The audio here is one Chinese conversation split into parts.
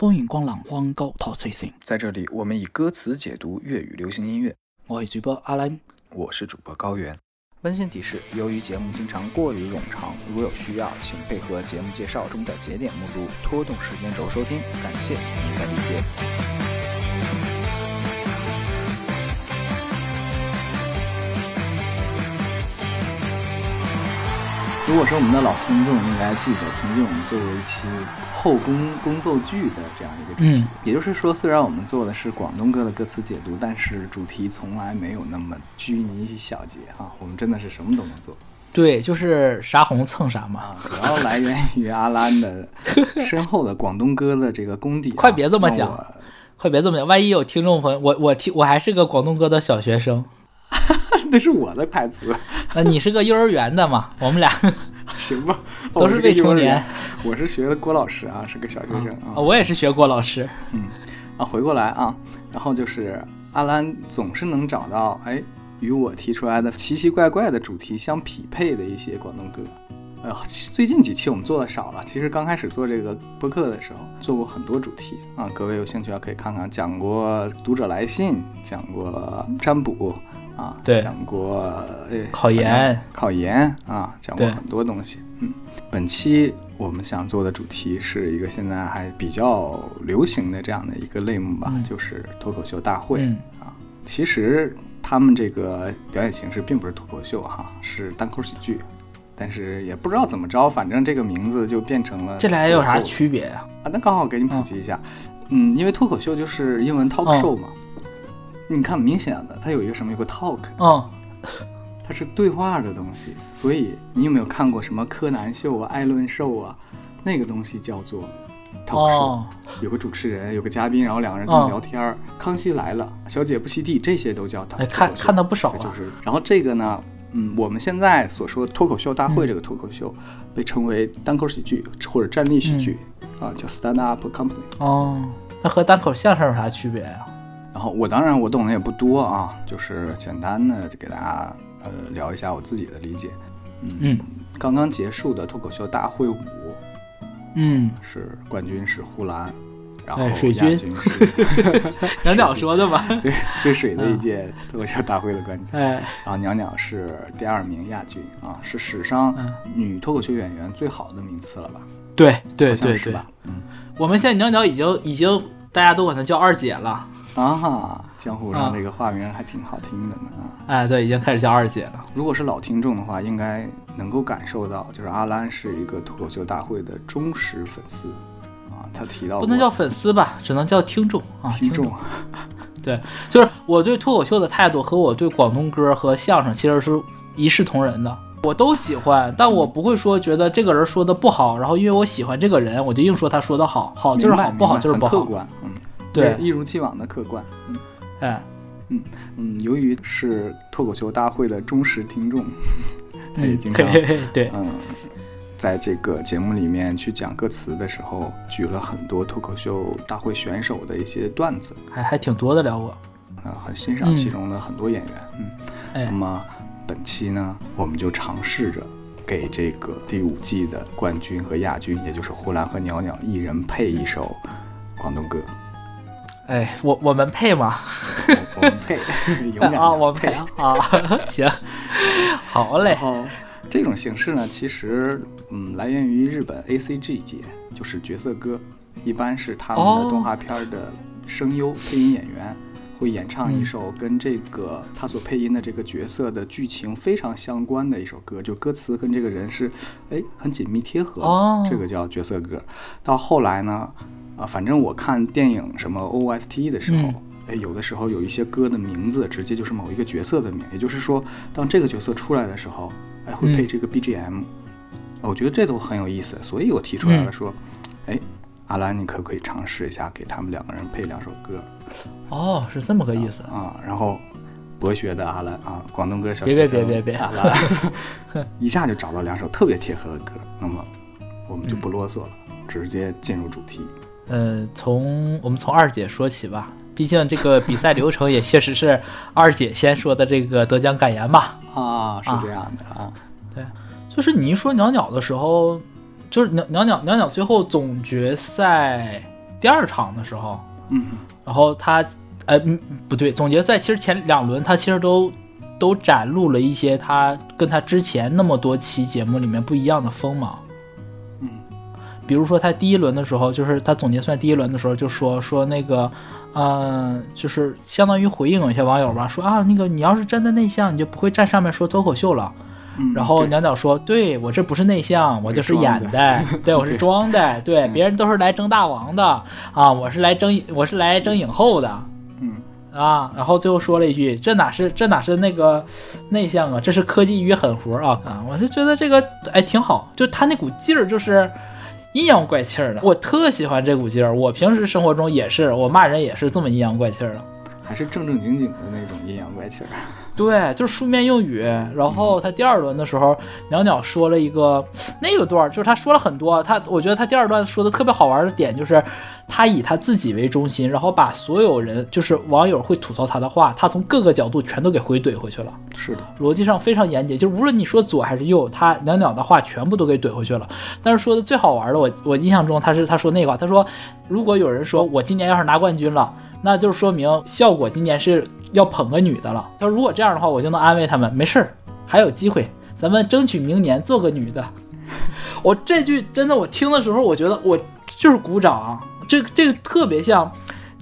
歡迎光臨灣曲托四線，在這裡我們以歌詞解讀粵語流行音樂。我係主播阿林，我是主播高原。温馨提示：由于節目經常過於冗長，如有需要，請配合節目介紹中的節點目錄，拖動時間軸收聽。感謝您的理解。如果是我们的老听众，应该记得曾经我们做过一期后宫宫斗剧的这样一个主题。也就是说，虽然我们做的是广东歌的歌词解读，但是主题从来没有那么拘泥于小节啊，我们真的是什么都能做。对，就是啥红蹭啥嘛、啊、主要来源于阿兰的深厚的广东歌的这个功底、啊、快别这么讲，万一有听众朋友，我还是个广东歌的小学生。那是我的台词。那你是个幼儿园的嘛？我们俩行吧，都是未成年。我是学的郭老师啊，是个小学生啊。我也是学郭老师。回过来啊，然后就是阿兰总是能找到与我提出来的奇奇怪怪的主题相匹配的一些广东歌。最近几期我们做的少了，其实刚开始做这个播客的时候做过很多主题啊，各位有兴趣可以看看，讲过读者来信，讲过占卜。啊、对，讲过、考研啊，讲过很多东西。本期我们想做的主题是一个现在还比较流行的这样的一个类目吧，就是脱口秀大会、其实他们这个表演形式并不是脱口秀哈，是单口喜剧，但是也不知道怎么着，反正这个名字就变成了。这俩有啥区别啊？那刚好给你普及一下，因为脱口秀就是英文 talk show 嘛。你看明显的它有一个什么，有个 talk、它是对话的东西，所以你有没有看过什么柯南秀啊，艾伦秀啊，那个东西叫做 talk show、有个主持人，有个嘉宾，然后两个人就聊天、康熙来了，小姐不惜地，这些都叫 talk show、看到不少了、就是、然后这个呢我们现在所说脱口秀大会，这个脱口秀被称为单口喜剧或者站立喜剧、叫 stand up comedy。 那和单口相声有啥区别啊？然后我懂得也不多啊，就是简单的给大家聊一下我自己的理解。刚刚结束的脱口秀大会五，是冠军是呼兰，然后亚军是鸟鸟说的吧？对，最水的一届脱口秀大会的冠军。然后鸟鸟是第二名亚军啊，是史上女脱口秀演员最好的名次了吧？对，是吧？我们现在鸟鸟已经大家都管她叫二姐了。啊，江湖上这个化名还挺好听的呢。对，已经开始叫二姐了。如果是老听众的话，应该能够感受到，就是阿兰是一个脱口秀大会的忠实粉丝啊。他提到不能叫粉丝吧，只能叫听众啊。听众对，就是我对脱口秀的态度和我对广东歌和相声其实是一视同仁的，我都喜欢，但我不会说觉得这个人说的不好，然后因为我喜欢这个人，我就硬说他说的好就是好，不好就是不好，很客观。对，一如既往的客观。由于是脱口秀大会的忠实听众，他也经常在这个节目里面去讲歌词的时候，举了很多脱口秀大会选手的一些段子，还挺多的聊过，很欣赏其中的很多演员。那么本期呢，我们就尝试着给这个第五季的冠军和亚军，也就是呼兰和鸟鸟，一人配一首广东歌。我们配吗？我们配，勇敢啊，我们配啊，行，好嘞。然后这种形式呢，其实来源于日本 ACG 界，就是角色歌，一般是他们的动画片的声优、配音演员会演唱一首跟这个他所配音的这个角色的剧情非常相关的一首歌，就歌词跟这个人是很紧密贴合，这个叫角色歌。到后来呢。反正我看电影什么 OST 的时候，有的时候有一些歌的名字直接就是某一个角色的名，也就是说当这个角色出来的时候，会配这个 BGM、我觉得这都很有意思，所以我提出来了说，阿兰你可不可以尝试一下给他们两个人配两首歌？是这么个意思啊。然后博学的阿兰啊，广东歌小学生别阿兰一下就找到两首特别贴合的歌。那么我们就不啰嗦了，直接进入主题。我们从二姐说起吧，毕竟这个比赛流程也确实是二姐先说的这个得奖感言吧。是这样的啊。对，就是你一说鸟鸟的时候，就是鸟鸟最后总决赛第二场的时候，嗯，然后他不对，总决赛其实前两轮他其实都展露了一些他跟他之前那么多期节目里面不一样的锋芒。嗯，比如说他第一轮的时候，就是他总结算第一轮的时候就说那个就是相当于回应有些网友吧，说啊那个你要是真的内向你就不会站上面说脱口秀了。嗯，然后鸟鸟说对我这不是内向，我就是演的，对我是装的，对别人都是来争大王的啊，我是来争影后的。嗯啊，然后最后说了一句：“这哪是那个内向啊，这是科技与狠活啊！”啊，我就觉得这个哎挺好，就他那股劲儿就是阴阳怪气儿的，我特喜欢这股劲儿。我平时生活中也是，我骂人也是这么阴阳怪气儿的，还是正正经经的那种阴阳怪气儿。对，就是书面用语。然后他第二轮的时候，鸟鸟说了一个那个段，就是他说了很多，我觉得他第二段说的特别好玩的点就是。他以他自己为中心，然后把所有人就是网友会吐槽他的话，他从各个角度全都给回怼回去了。是的，逻辑上非常严谨，就无论你说左还是右，他两鸟的话全部都给怼回去了。但是说的最好玩的，我印象中他说那个话，他说如果有人说我今年要是拿冠军了，那就是说明效果今年是要捧个女的了。他说如果这样的话，我就能安慰他们，没事还有机会，咱们争取明年做个女的。我这句真的，我听的时候我觉得我就是鼓掌啊。这个特别像，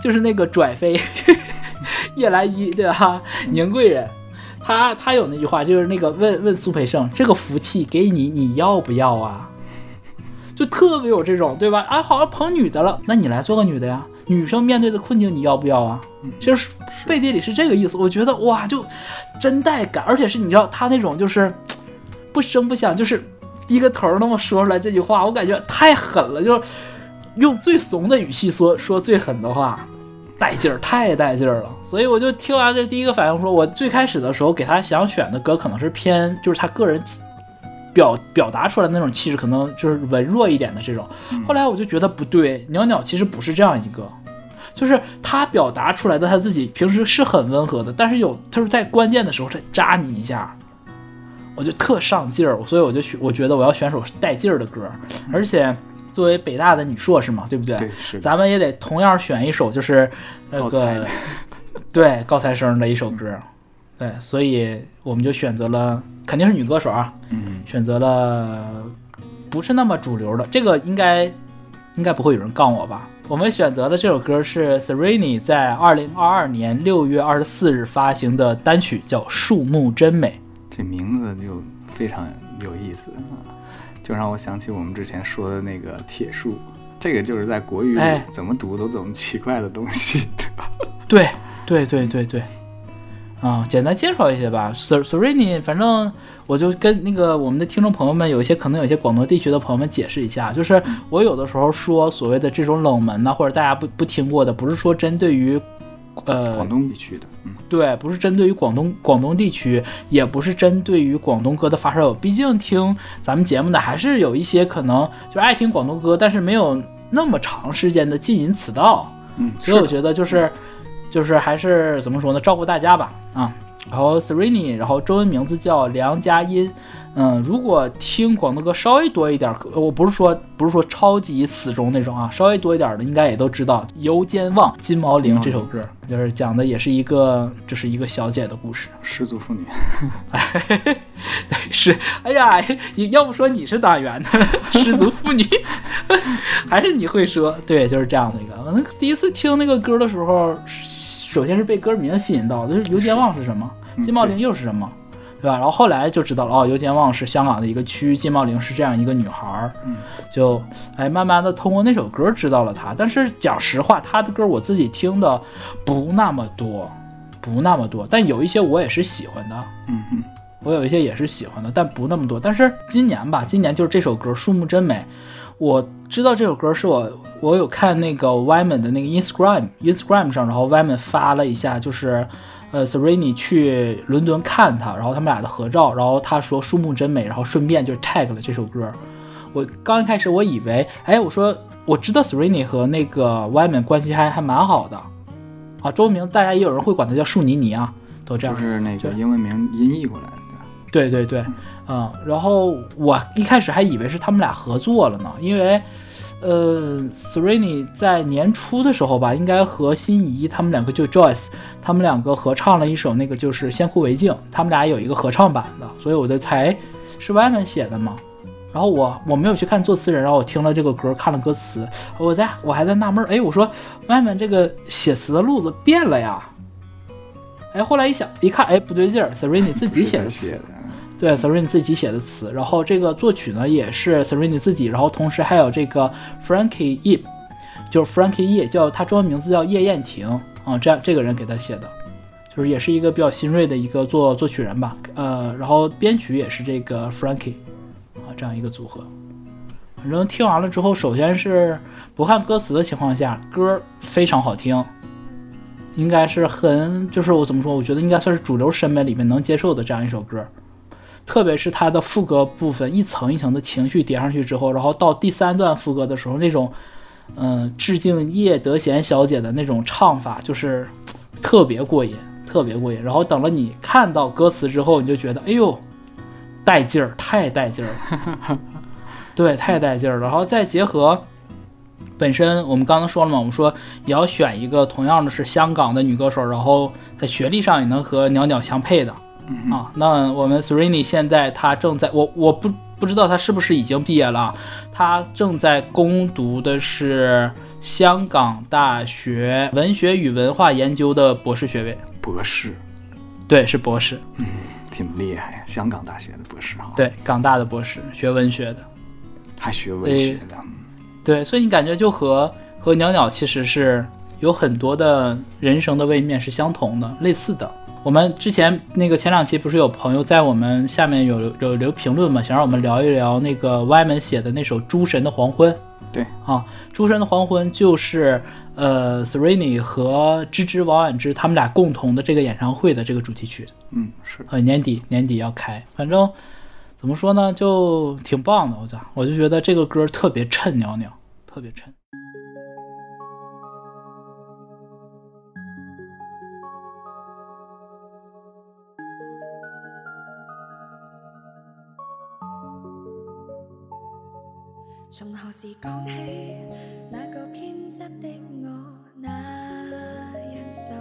就是那个拽飞叶澜依对吧？宁贵人，他有那句话，就是那个问苏培盛，这个福气给你，你要不要啊？就特别有这种对吧？啊，好像捧女的了，那你来做个女的呀？女生面对的困境你要不要啊？就是背地里是这个意思。我觉得哇，就真带感，而且是你知道他那种就是不声不响，就是低个头那么说出来这句话，我感觉太狠了，就是。用最怂的语气说最狠的话，带劲儿，太带劲儿了。所以我就听完这第一个反应说，我最开始的时候给他想选的歌可能是偏就是他个人表达出来的那种气质，可能就是文弱一点的这种。后来我就觉得不对，鸟鸟其实不是这样一个，就是他表达出来的他自己平时是很温和的，但是他是在关键的时候他扎你一下。我就特上劲儿，所以我觉得我要选首带劲儿的歌，而且。作为北大的女硕士嘛，对不对？对，是。咱们也得同样选一首，就是那个对高材生的一首歌，对，所以我们就选择了，肯定是女歌手啊，嗯，选择了不是那么主流的，这个应该不会有人杠我吧？我们选择的这首歌是 Serrini 在2022年6月24日发行的单曲，叫《树木真美》。这名字就非常有意思啊。就让我想起我们之前说的那个铁树，这个就是在国语里怎么读都怎么奇怪的东西，对吧？对对对对对，啊，简单介绍一些吧。Serrini， 反正我就跟那个我们的听众朋友们，有一些可能有一些广东地区的朋友们解释一下，就是我有的时候说所谓的这种冷门呢，或者大家不听过的，不是说针对于。广东地区的，嗯，对，不是针对于广东地区，也不是针对于广东歌的发烧友，毕竟听咱们节目的还是有一些可能就爱听广东歌，但是没有那么长时间的浸淫此道，嗯，所以我觉得就是还是怎么说呢，照顾大家吧，啊，然后 Serrini， 然后中文名字叫梁家音，嗯，如果听广东歌稍微多一点，我不是说超级死忠那种啊，稍微多一点的应该也都知道《游间望金毛玲》这首歌，就是讲的也是一个小姐的故事，失足妇女。是，哎呀，要不说你是党员的失足妇女，还是你会说，对，就是这样的一个。我第一次听那个歌的时候，首先是被歌名吸引到，就是游间望是什么，金毛玲又是什么。对吧？然后后来就知道了，哦，游间望是香港的一个区，金茂玲是这样一个女孩，就哎，慢慢的通过那首歌知道了她。但是讲实话，她的歌我自己听的不那么多，但有一些我也是喜欢的，嗯嗯，我有一些也是喜欢的，但不那么多。但是今年就是这首歌《树木真美》，我知道这首歌是我有看那个 Wyman 的那个 Instagram 上，然后 Wyman 发了一下，就是。Serrini 去伦敦看他，然后他们俩的合照，然后他说树木真美，然后顺便就 tag 了这首歌。我刚开始我以为，哎，我说我知道 Serrini 和那个 Wyman 关系还蛮好的啊，中文名大家也有人会管他叫树妮妮啊，都这样，就是那个英文名音译过来的。对对对，嗯，然后我一开始还以为是他们俩合作了呢，因为 Serrini 在年初的时候吧，应该和辛怡他们两个就 Joyce 他们两个合唱了一首那个就是先哭为敬，他们俩有一个合唱版的，所以我就才是 Wyman 写的嘛。然后我没有去看作词人，然后我听了这个歌，看了歌词，我还在纳闷，哎，我说 Wyman 这个写词的路子变了呀。哎，后来一看，哎，不对劲儿 ，Serrini 自己写的词。对 ，Serrini 自己写的词，然后这个作曲呢也是 Serrini 自己，然后同时还有这个 Frankie Yip， 就是 Frankie Yip 叫他中文名字叫叶燕婷啊，这个人给他写的，就是也是一个比较新锐的一个作曲人吧，然后编曲也是这个 Frankie 啊这样一个组合。反正听完了之后，首先是不看歌词的情况下，歌非常好听。应该是很，就是我怎么说，我觉得应该算是主流审美里面能接受的这样一首歌，特别是它的副歌部分一层一层的情绪叠上去之后，然后到第三段副歌的时候，那种致敬叶德娴小姐的那种唱法，就是特别过瘾，特别过瘾。然后等了你看到歌词之后，你就觉得哎呦带劲儿，太带劲儿，对，太带劲儿。然后再结合本身我们刚刚说了嘛，我们说也要选一个同样的是香港的女歌手，然后在学历上也能和袅袅相配的啊。那我们 Serrini 现在她正在，我不知道她是不是已经毕业了，她正在攻读的是香港大学文学与文化研究的博士学位。博士？对，是博士。挺厉害，香港大学的博士哈。对，港大的博士，学文学的，还学文学的。对，所以你感觉就和袅袅其实是有很多的人生的位面是相同的、类似的。我们之前那个前两期不是有朋友在我们下面有留评论嘛，想让我们聊一聊那个 Wyman 写的那首《诸神的黄昏》。对啊，《诸神的黄昏》就是Serrini 和芝芝王菀之他们俩共同的这个演唱会的这个主题曲。嗯，是。年底要开，反正怎么说呢，就挺棒的。我就觉得这个歌特别衬袅袅。特别沉。從何時講起，那個偏執的我，那樣傻，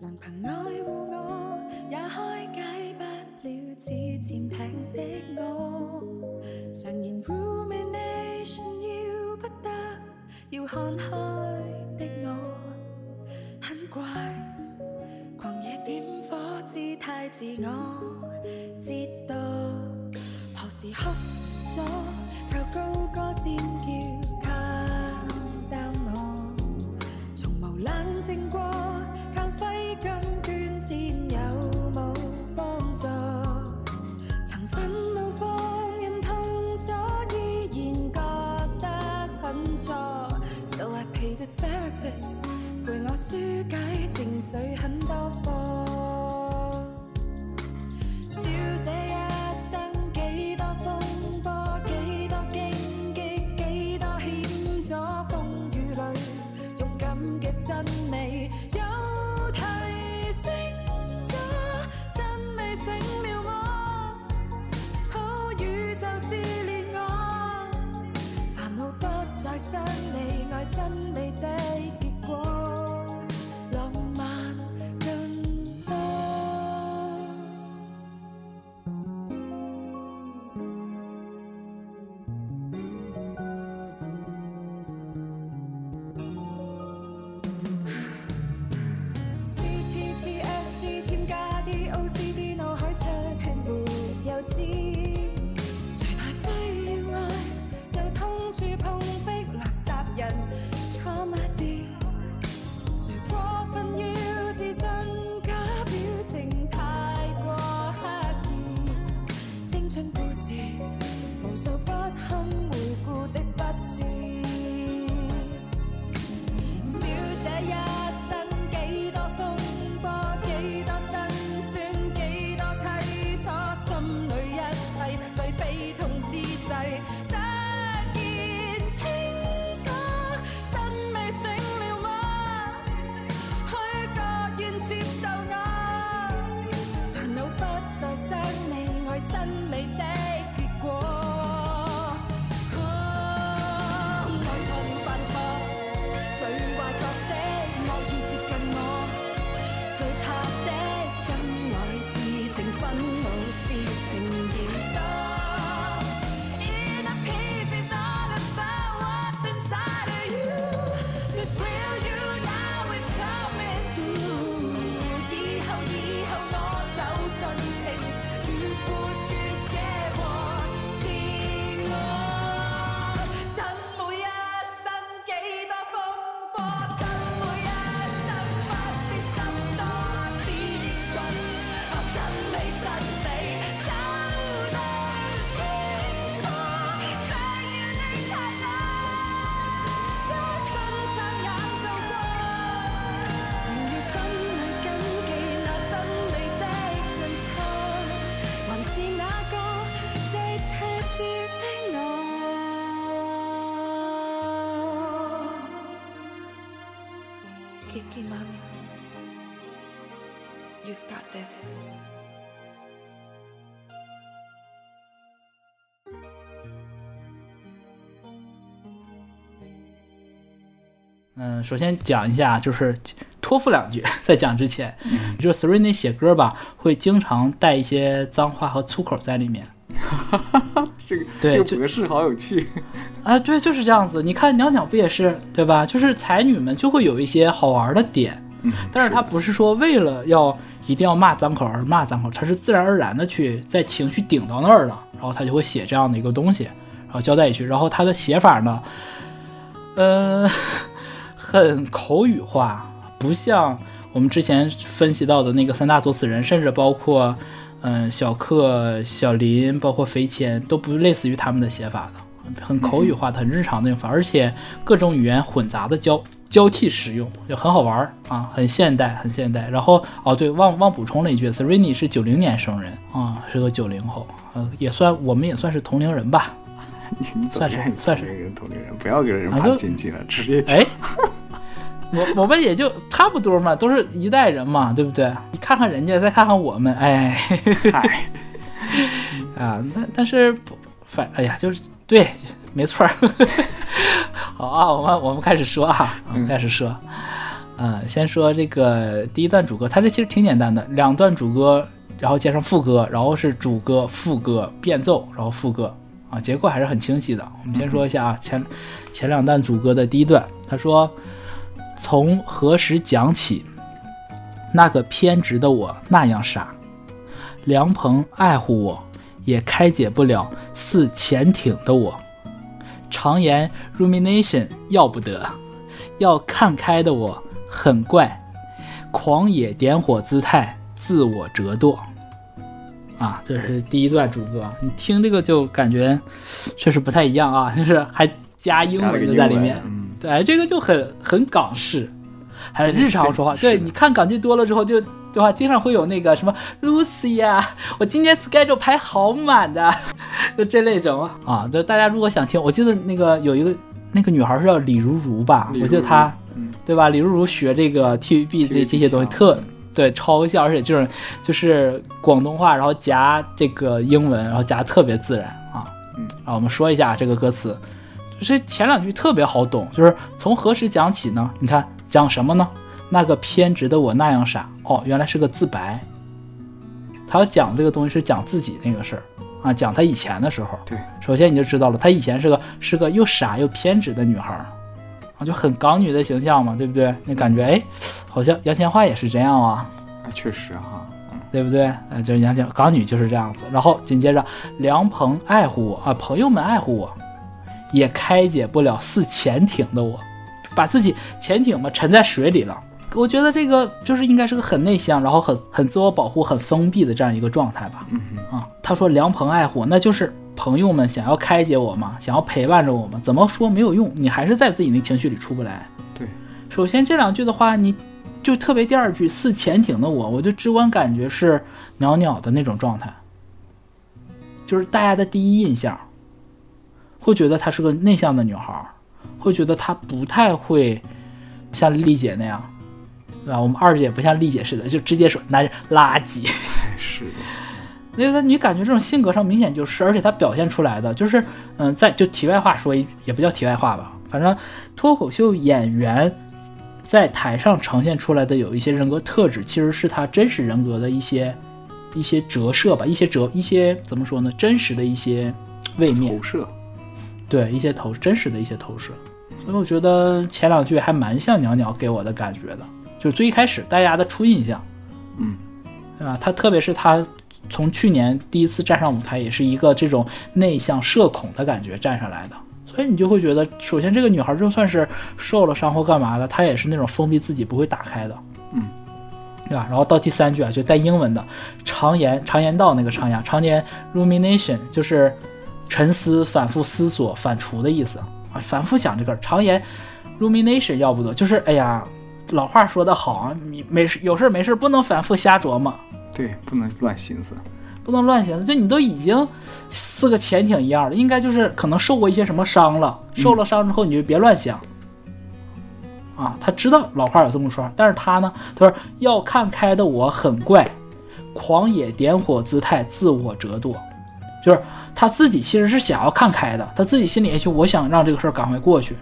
良朋愛護我，也開解不了只潛艇的我，常言 rumination 要不得，要看開的我，很怪，狂野點火姿態自我折墮，何時哭咗，靠高歌尖叫calm down我，從無冷靜過，靠揮金捐錢有冇幫助，曾憤怒放任痛咗，依然覺得很錯。So I paid a therapist 陪我疏解情緒很多課，小姐一生幾多風波，幾多荊棘，幾多險阻，風雨裏勇敢嘅真美有提升咗，真美醒了我，好宇宙試煉我，煩惱不再傷你，愛真美的結果，浪漫更多。CPTSD 添加啲 OCD 腦海出現沒有知，誰太需要愛就通處碰壁，垃圾人錯抹掉，誰過分要自信，假表情太過刻意，青春故事無數不堪回顧的不智，小姐一生幾多風波，幾多辛酸，幾多凄楚，心裏一切最悲痛之際，突然清楚，真未醒了嗎？許個願接受我，煩惱不再傷你，愛真美的結果。或覺醒，我已接近我懼怕的跟愛事情憤怒事情熱多。It appears it's all about what's inside of you. This real you now is coming through. 以後我走盡情越活越野和是我，怎每一生幾多風波，怎每一生不必甚多，只應信真理真理走到天堂，常願你太多，一生雙眼做過，仍要心裏緊記那真理的最初，還是那個最赤子的我。Kiki mommy, you've got this.首先讲一下，就是托付两句。在讲之前，就是 Serrini 写歌吧，会经常带一些脏话和粗口在里面。这个博士好有趣啊！对，就是这样子。你看娘娘不也是对吧？就是才女们就会有一些好玩的点，但是她不是说为了要一定要骂脏口而骂脏口，她是自然而然的去在情绪顶到那儿了，然后她就会写这样的一个东西，然后交代一句。然后她的写法呢，很口语化，不像我们之前分析到的那个三大作词人，甚至包括小克、小林，包括肥前，都不类似于他们的写法的，很口语化的，很日常的用法，而且各种语言混杂的交替使用，就很好玩啊，很现代。然后对，忘补充了一句 ，Serrini 是90年生人啊，是个90后，我们也算是同龄人吧，算是同龄人，不要给人怕禁忌了，直接讲。我们也就差不多嘛，都是一代人嘛，对不对？你看看人家，再看看我们，但是就是对，没错。好啊，我们开始说啊，先说这个第一段主歌，它这其实挺简单的，两段主歌，然后加上副歌，然后是主歌、副歌、变奏，然后副歌啊，结构还是很清晰的。我们先说一下啊，前两段主歌的第一段，他说。从何时讲起，那个偏执的我那样傻，梁鹏爱护我，也开解不了似潜艇的我。常言 rumination 要不得，要看开的我很怪，狂野点火姿态，自我折堕。啊，这是第一段主歌，你听这个就感觉确实不太一样啊，就是还加英文的在里面。对，这个就很港式，还有日常说话。对，你看港剧多了之后就，对吧？经常会有那个什么 Lucy 呀、我今天 schedule 排好满的，就这类种啊。就大家如果想听，我记得那个有一个那个女孩是叫李如如吧，我记得她，对吧？李如如学这个 TVB 这些东西特。对，超像，而且就是广东话，然后夹这个英文，然后夹特别自然啊。我们说一下这个歌词。就是前两句特别好懂，就是从何时讲起呢？你看讲什么呢？那个偏执的我那样傻，原来是个自白。他要讲这个东西是讲自己那个事儿啊，讲他以前的时候。对，首先你就知道了，他以前是个又傻又偏执的女孩啊，就很港女的形象嘛，对不对？你感觉好像杨千嬅也是这样啊。确实哈。对不对？就是杨千嬅港女就是这样子。然后紧接着梁鹏爱护我啊，朋友们爱护我。也开解不了似潜艇的我，把自己潜艇嘛沉在水里了。我觉得这个就是应该是个很内向，然后很自我保护、很封闭的这样一个状态吧。他说梁鹏爱护我，那就是朋友们想要开解我嘛，想要陪伴着我嘛，怎么说没有用，你还是在自己那情绪里出不来。对，首先这两句的话，你就特别第二句似潜艇的我就直观感觉是袅袅的那种状态，就是大家的第一印象。会觉得她是个内向的女孩，会觉得她不太会像丽姐那样，对吧？我们二姐不像丽姐似的，就直接说男人垃圾。是的，因为你感觉这种性格上明显就是，而且她表现出来的就是，就题外话说，也不叫题外话吧，反正脱口秀演员在台上呈现出来的有一些人格特质，其实是他真实人格的一些折射吧，一些怎么说呢，真实的一些位面投射，对，一些真实的一些投射。所以我觉得前两句还蛮像袅袅给我的感觉的，就是最一开始大家的初印象，嗯，对吧？他特别是他从去年第一次站上舞台，也是一个这种内向社恐的感觉站上来的，所以你就会觉得，首先这个女孩就算是受了伤或干嘛的，她也是那种封闭自己不会打开的，嗯，对吧？然后到第三句啊，就带英文的常言道那个常呀，常言 rumination 就是沉思、反复思索、反刍的意思啊，反复想这个常言 rumination 要不得，就是哎呀。老话说的好啊，你有事没事不能反复瞎琢磨，对，不能乱寻思，就你都已经四个潜艇一样了，应该就是可能受过一些什么伤了，受了伤之后你就别乱想、啊，他知道老话有这么说，但是他呢，他说要看开的我很怪，狂野点火姿态，自我折堕，就是他自己其实是想要看开的，他自己心里也许我想让这个事儿赶快过去。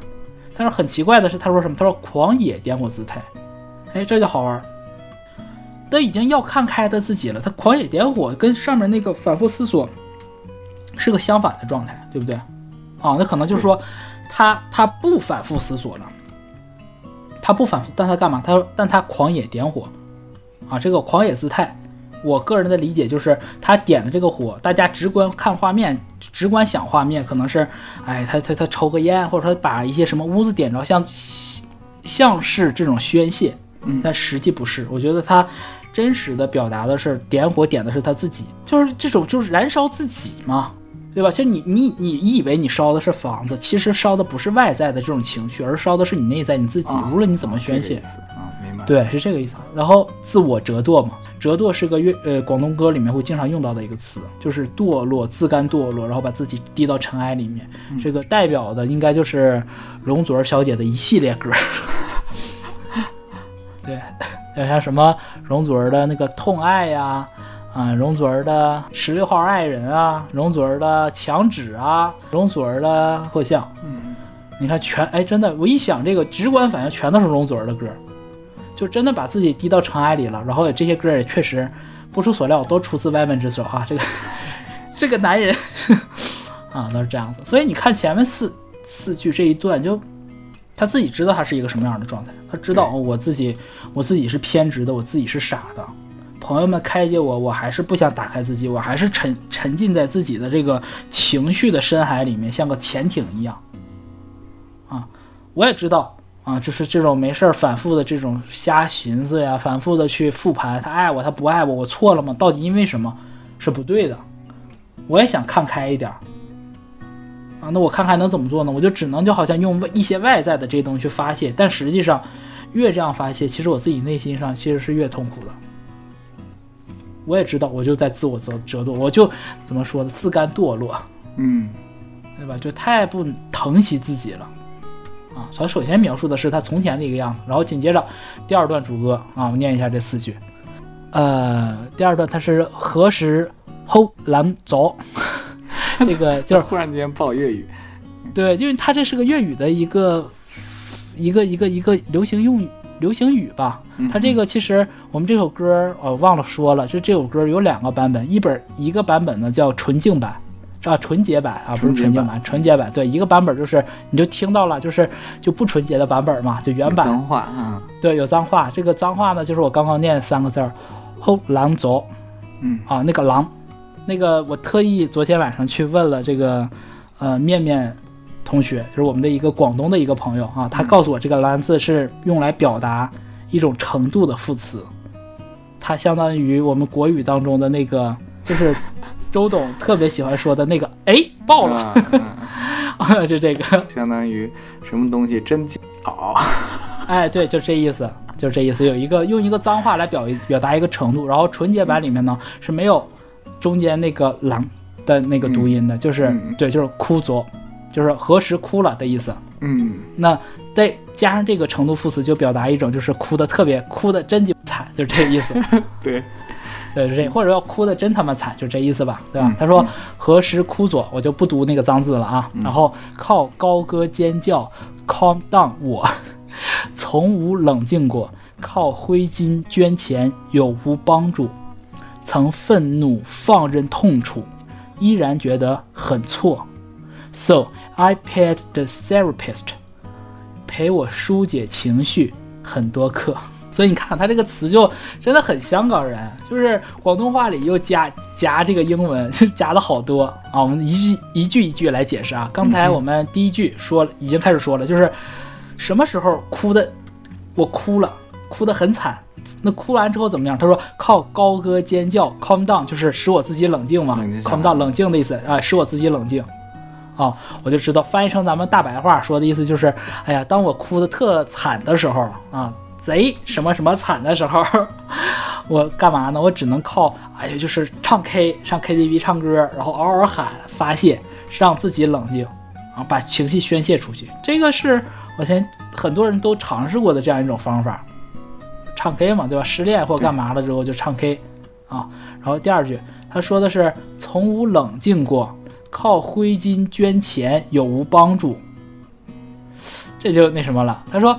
但是很奇怪的是，他说什么？他说狂野点火姿态，哎，这就好玩。都已经要看开的自己了，他狂野点火跟上面那个反复思索是个相反的状态，对不对？啊，那可能就是说他不反复思索了，他不反复，但他干嘛？但他狂野点火啊，这个狂野姿态，我个人的理解就是他点的这个火，大家直观看画面。直观想画面可能是，哎，他抽个烟，或者他把一些什么屋子点着，像是这种宣泄，但实际不是。我觉得他真实的表达的是点火点的是他自己，就是这种就是燃烧自己嘛，对吧？像你以为你烧的是房子，其实烧的不是外在的这种情绪，而烧的是你内在你自己，无论你怎么宣泄。明白。对，是这个意思。然后自我折堕嘛。折堕是个广东歌里面会经常用到的一个词，就是堕落，自甘堕落，然后把自己低到尘埃里面。这个代表的应该就是容祖儿小姐的一系列歌，对，像什么容祖儿的那个《痛爱》呀，啊，容祖儿的《16号爱人》啊，容祖儿的《墙纸》啊，容祖儿的《破相》。你看全，哎，真的，我一想这个直观反应全都是容祖儿的歌。就真的把自己低到尘埃里了，然后这些歌也确实不出所料都出自Wyman之手啊，这个男人啊都是这样子。所以你看前面四句这一段，就他自己知道他是一个什么样的状态，他知道、我自己是偏执的，我自己是傻的，朋友们开解我，我还是不想打开自己，我还是沉浸在自己的这个情绪的深海里面，像个潜艇一样啊，我也知道。啊，就是这种没事反复的这种瞎寻思呀，反复的去复盘，他爱我，他不爱我，我错了吗？到底因为什么是不对的？我也想看开一点啊，那我看开能怎么做呢？我就只能就好像用一些外在的这些东西去发泄，但实际上越这样发泄，其实我自己内心上其实是越痛苦的。我也知道，我就在自我折堕，我就怎么说呢？自甘堕落，对吧？就太不疼惜自己了。啊，所以首先描述的是他从前的一个样子，然后紧接着第二段主歌啊，我念一下这四句。第二段他是何时后蓝走，这个就是忽然间报粤语，对，因为他这是个粤语的一个流行语吧。他这个其实我们这首歌我忘了说了，就这首歌有两个版本，一个版本呢叫纯净版。啊，纯洁版啊，不是纯洁版，纯洁版，对，一个版本就是你就听到了，就是就不纯洁的版本嘛，就原版。脏话啊，对，有脏话。这个脏话呢，就是我刚刚念三个字儿，后狼走，啊，那个狼，那个我特意昨天晚上去问了这个面面同学，就是我们的一个广东的一个朋友啊，他告诉我这个狼字是用来表达一种程度的副词，它相当于我们国语当中的那个就是。周董特别喜欢说的那个，哎，爆了，就这个，相当于什么东西真好，哎，对，就这意思，就这意思。有一个用一个脏话来表达一个程度，然后纯洁版里面呢是没有中间那个狼的那个读音的，就是、对，就是哭着，就是何时哭了的意思。那再加上这个程度副词，就表达一种就是哭的真惨，就这意思。对。对，这或者要哭的真他妈惨，就这意思吧，对吧？他说何时哭左，我就不读那个脏字了啊。然后靠高歌尖叫 ，calm down 我，从无冷静过，靠灰烬捐钱有无帮助，曾愤怒放任痛楚，依然觉得很错。So I paid the therapist 陪我疏解情绪很多课。所以你看他这个词就真的很香港人，就是广东话里又夹这个英文，就夹了好多啊。我们一句一句来解释啊。刚才我们第一句说已经开始说了，就是什么时候哭的，我哭了，哭得很惨。那哭完之后怎么样？他说靠高歌尖叫 calm down 就是使我自己冷静嘛， calm down 冷静的意思啊，使我自己冷静啊。我就知道翻译成咱们大白话说的意思就是，哎呀，当我哭得特惨的时候啊，贼什么什么惨的时候，我干嘛呢？我只能靠，哎呀，就是唱 K， 上 KTV 唱歌，然后嗷嗷喊发泄，让自己冷静啊，把情绪宣泄出去。这个是我前很多人都尝试过的这样一种方法，唱 K 嘛，对吧？失恋或干嘛了之后就唱 K 啊。然后第二句他说的是从无冷静过，靠灰烬捐钱有无帮助，这就那什么了。他说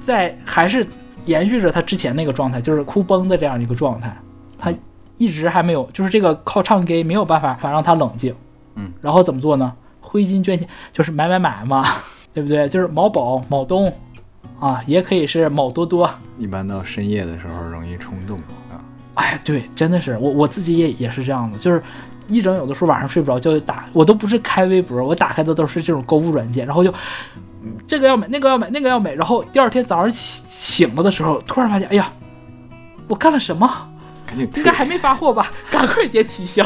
在还是延续着他之前那个状态，就是哭崩的这样一个状态，他一直还没有，就是这个靠唱 K 没有办法让他冷静。然后怎么做呢？灰烬捐钱就是买嘛，对不对？就是某宝、某东啊，也可以是某多多。一般到深夜的时候容易冲动啊。哎，对，真的是我自己也是这样的，就是一整有的时候晚上睡不着就打，我都不是开微博，我打开的都是这种购物软件，然后就。这个要买，那个要买，那个要买，然后第二天早上醒了的时候，突然发现，哎呀，我干了什么？应该还没发货吧？赶快点取消。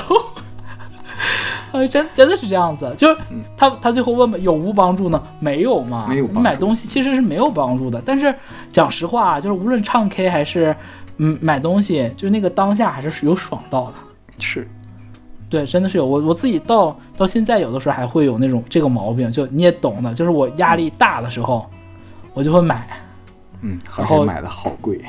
真的是这样子，就是他最后问吧，有无帮助呢？没有嘛，没有帮助。你买东西其实是没有帮助的，但是讲实话啊，就是无论唱 K 还是买东西，就是那个当下还是有爽到的。是。对，真的是有。我自己到现在有的时候还会有那种这个毛病，就你也懂的，就是我压力大的时候，我就会买。而且买的好贵。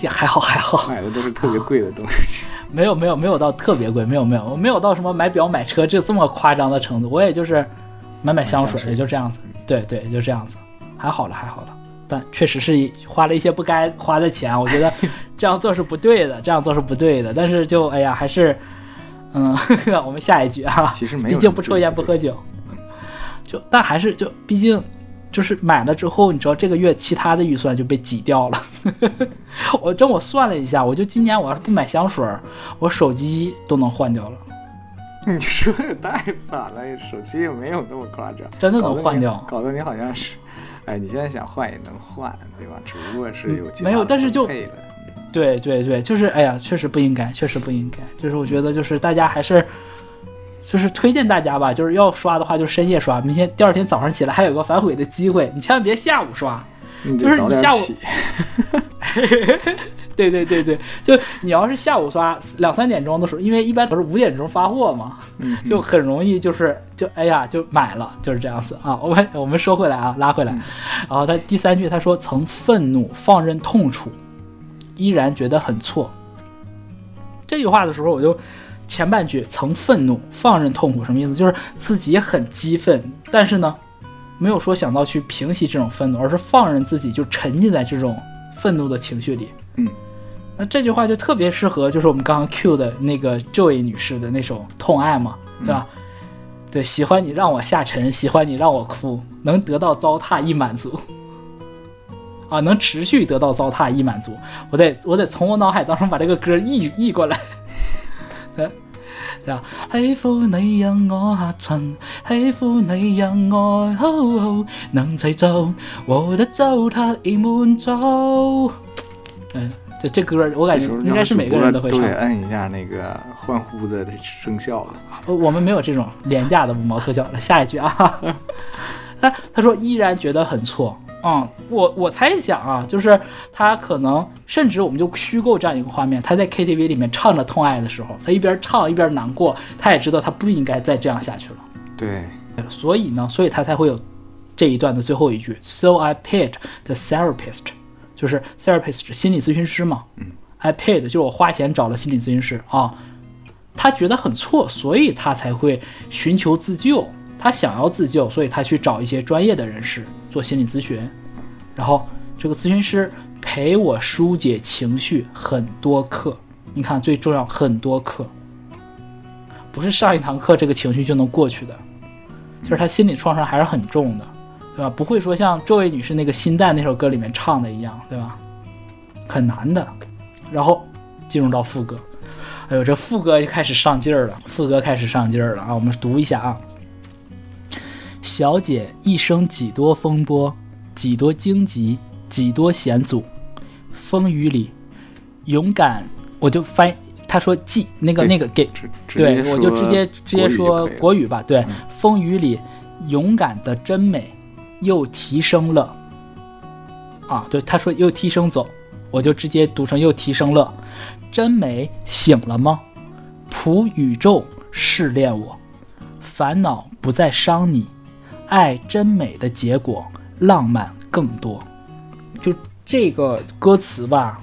也还好，买的都是特别贵的东西。没有到特别贵，没有，我没有到什么买表买车这么夸张的程度，我也就是买香水，也就这样子。对，就这样子，还好了。但确实是花了一些不该花的钱，我觉得这样做是不对的。但是就哎呀，还是。我们下一句啊，其实没有，毕竟不抽烟不喝酒，但还是毕竟就是买了之后，你知道这个月其他的预算就被挤掉了。我算了一下，我就今年我要是不买香水，我手机都能换掉了。你说的太惨了，手机也没有那么夸张，真的能换掉，搞得你好像是，哎，你现在想换也能换，对吧？只不过是有其他的分配的，没有，但是就。对，就是哎呀，确实不应该，就是我觉得就是大家还是，就是推荐大家吧，就是要刷的话就深夜刷，明天第二天早上起来还有个反悔的机会，你千万别下午刷，就是你下午，对，就你要是下午刷2-3点钟的时候，因为一般都是5点钟发货嘛，就很容易就哎呀就买了，就是这样子啊。我们说回来啊，拉回来，然后他第三句他说曾愤怒放任痛楚。依然觉得很错。这句话的时候，我就前半句曾愤怒放任痛苦什么意思？就是自己很激愤，但是呢，没有说想到去平息这种愤怒，而是放任自己就沉浸在这种愤怒的情绪里。那这句话就特别适合，就是我们刚刚 cue 的那个 Joy 女士的那首《痛爱》嘛，对吧？对，喜欢你让我下沉，喜欢你让我哭，能得到糟蹋亦满足。啊，能持续得到糟蹋亦满足。我得从我脑海当中把这个歌译过来。对吧？喜歡你讓我下沉，喜歡你讓我好，能齊奏我的糟蹋亦滿足。这歌我感觉应该是每个人都会唱。对，按一下那个欢呼的声效。我们没有这种廉价的五毛特效了。下一句啊，他说依然觉得很错。我猜想啊，就是他可能甚至我们就虚构这样一个画面，他在 KTV 里面唱着《痛爱》的时候，他一边唱一边难过，他也知道他不应该再这样下去了。对，所以他才会有这一段的最后一句 So I paid the therapist， 就是 therapist 心理咨询师嘛。I paid 就是我花钱找了心理咨询师啊。他觉得很错，所以他才会寻求自救，他想要自救，所以他去找一些专业的人士做心理咨询，然后这个咨询师陪我疏解情绪很多课，你看最重要很多课，不是上一堂课这个情绪就能过去的，就是他心理创伤还是很重的，对吧？不会说像这位女士那个心淡那首歌里面唱的一样，对吧？很难的。然后进入到副歌，哎呦，这副歌就开始上劲儿了，副歌开始上劲儿了啊！我们读一下啊。小姐一生几多风波，几多荆棘，几多险阻，风雨里勇敢，我就翻译，他说记那个给，对，我就直接说国语吧，对，风雨里勇敢的真美又提升了，啊，对，他说又提升走，我就直接读成又提升了，真美醒了吗？普宇宙试炼我，烦恼不再伤你，爱真美的结果，浪漫更多。就这个歌词吧，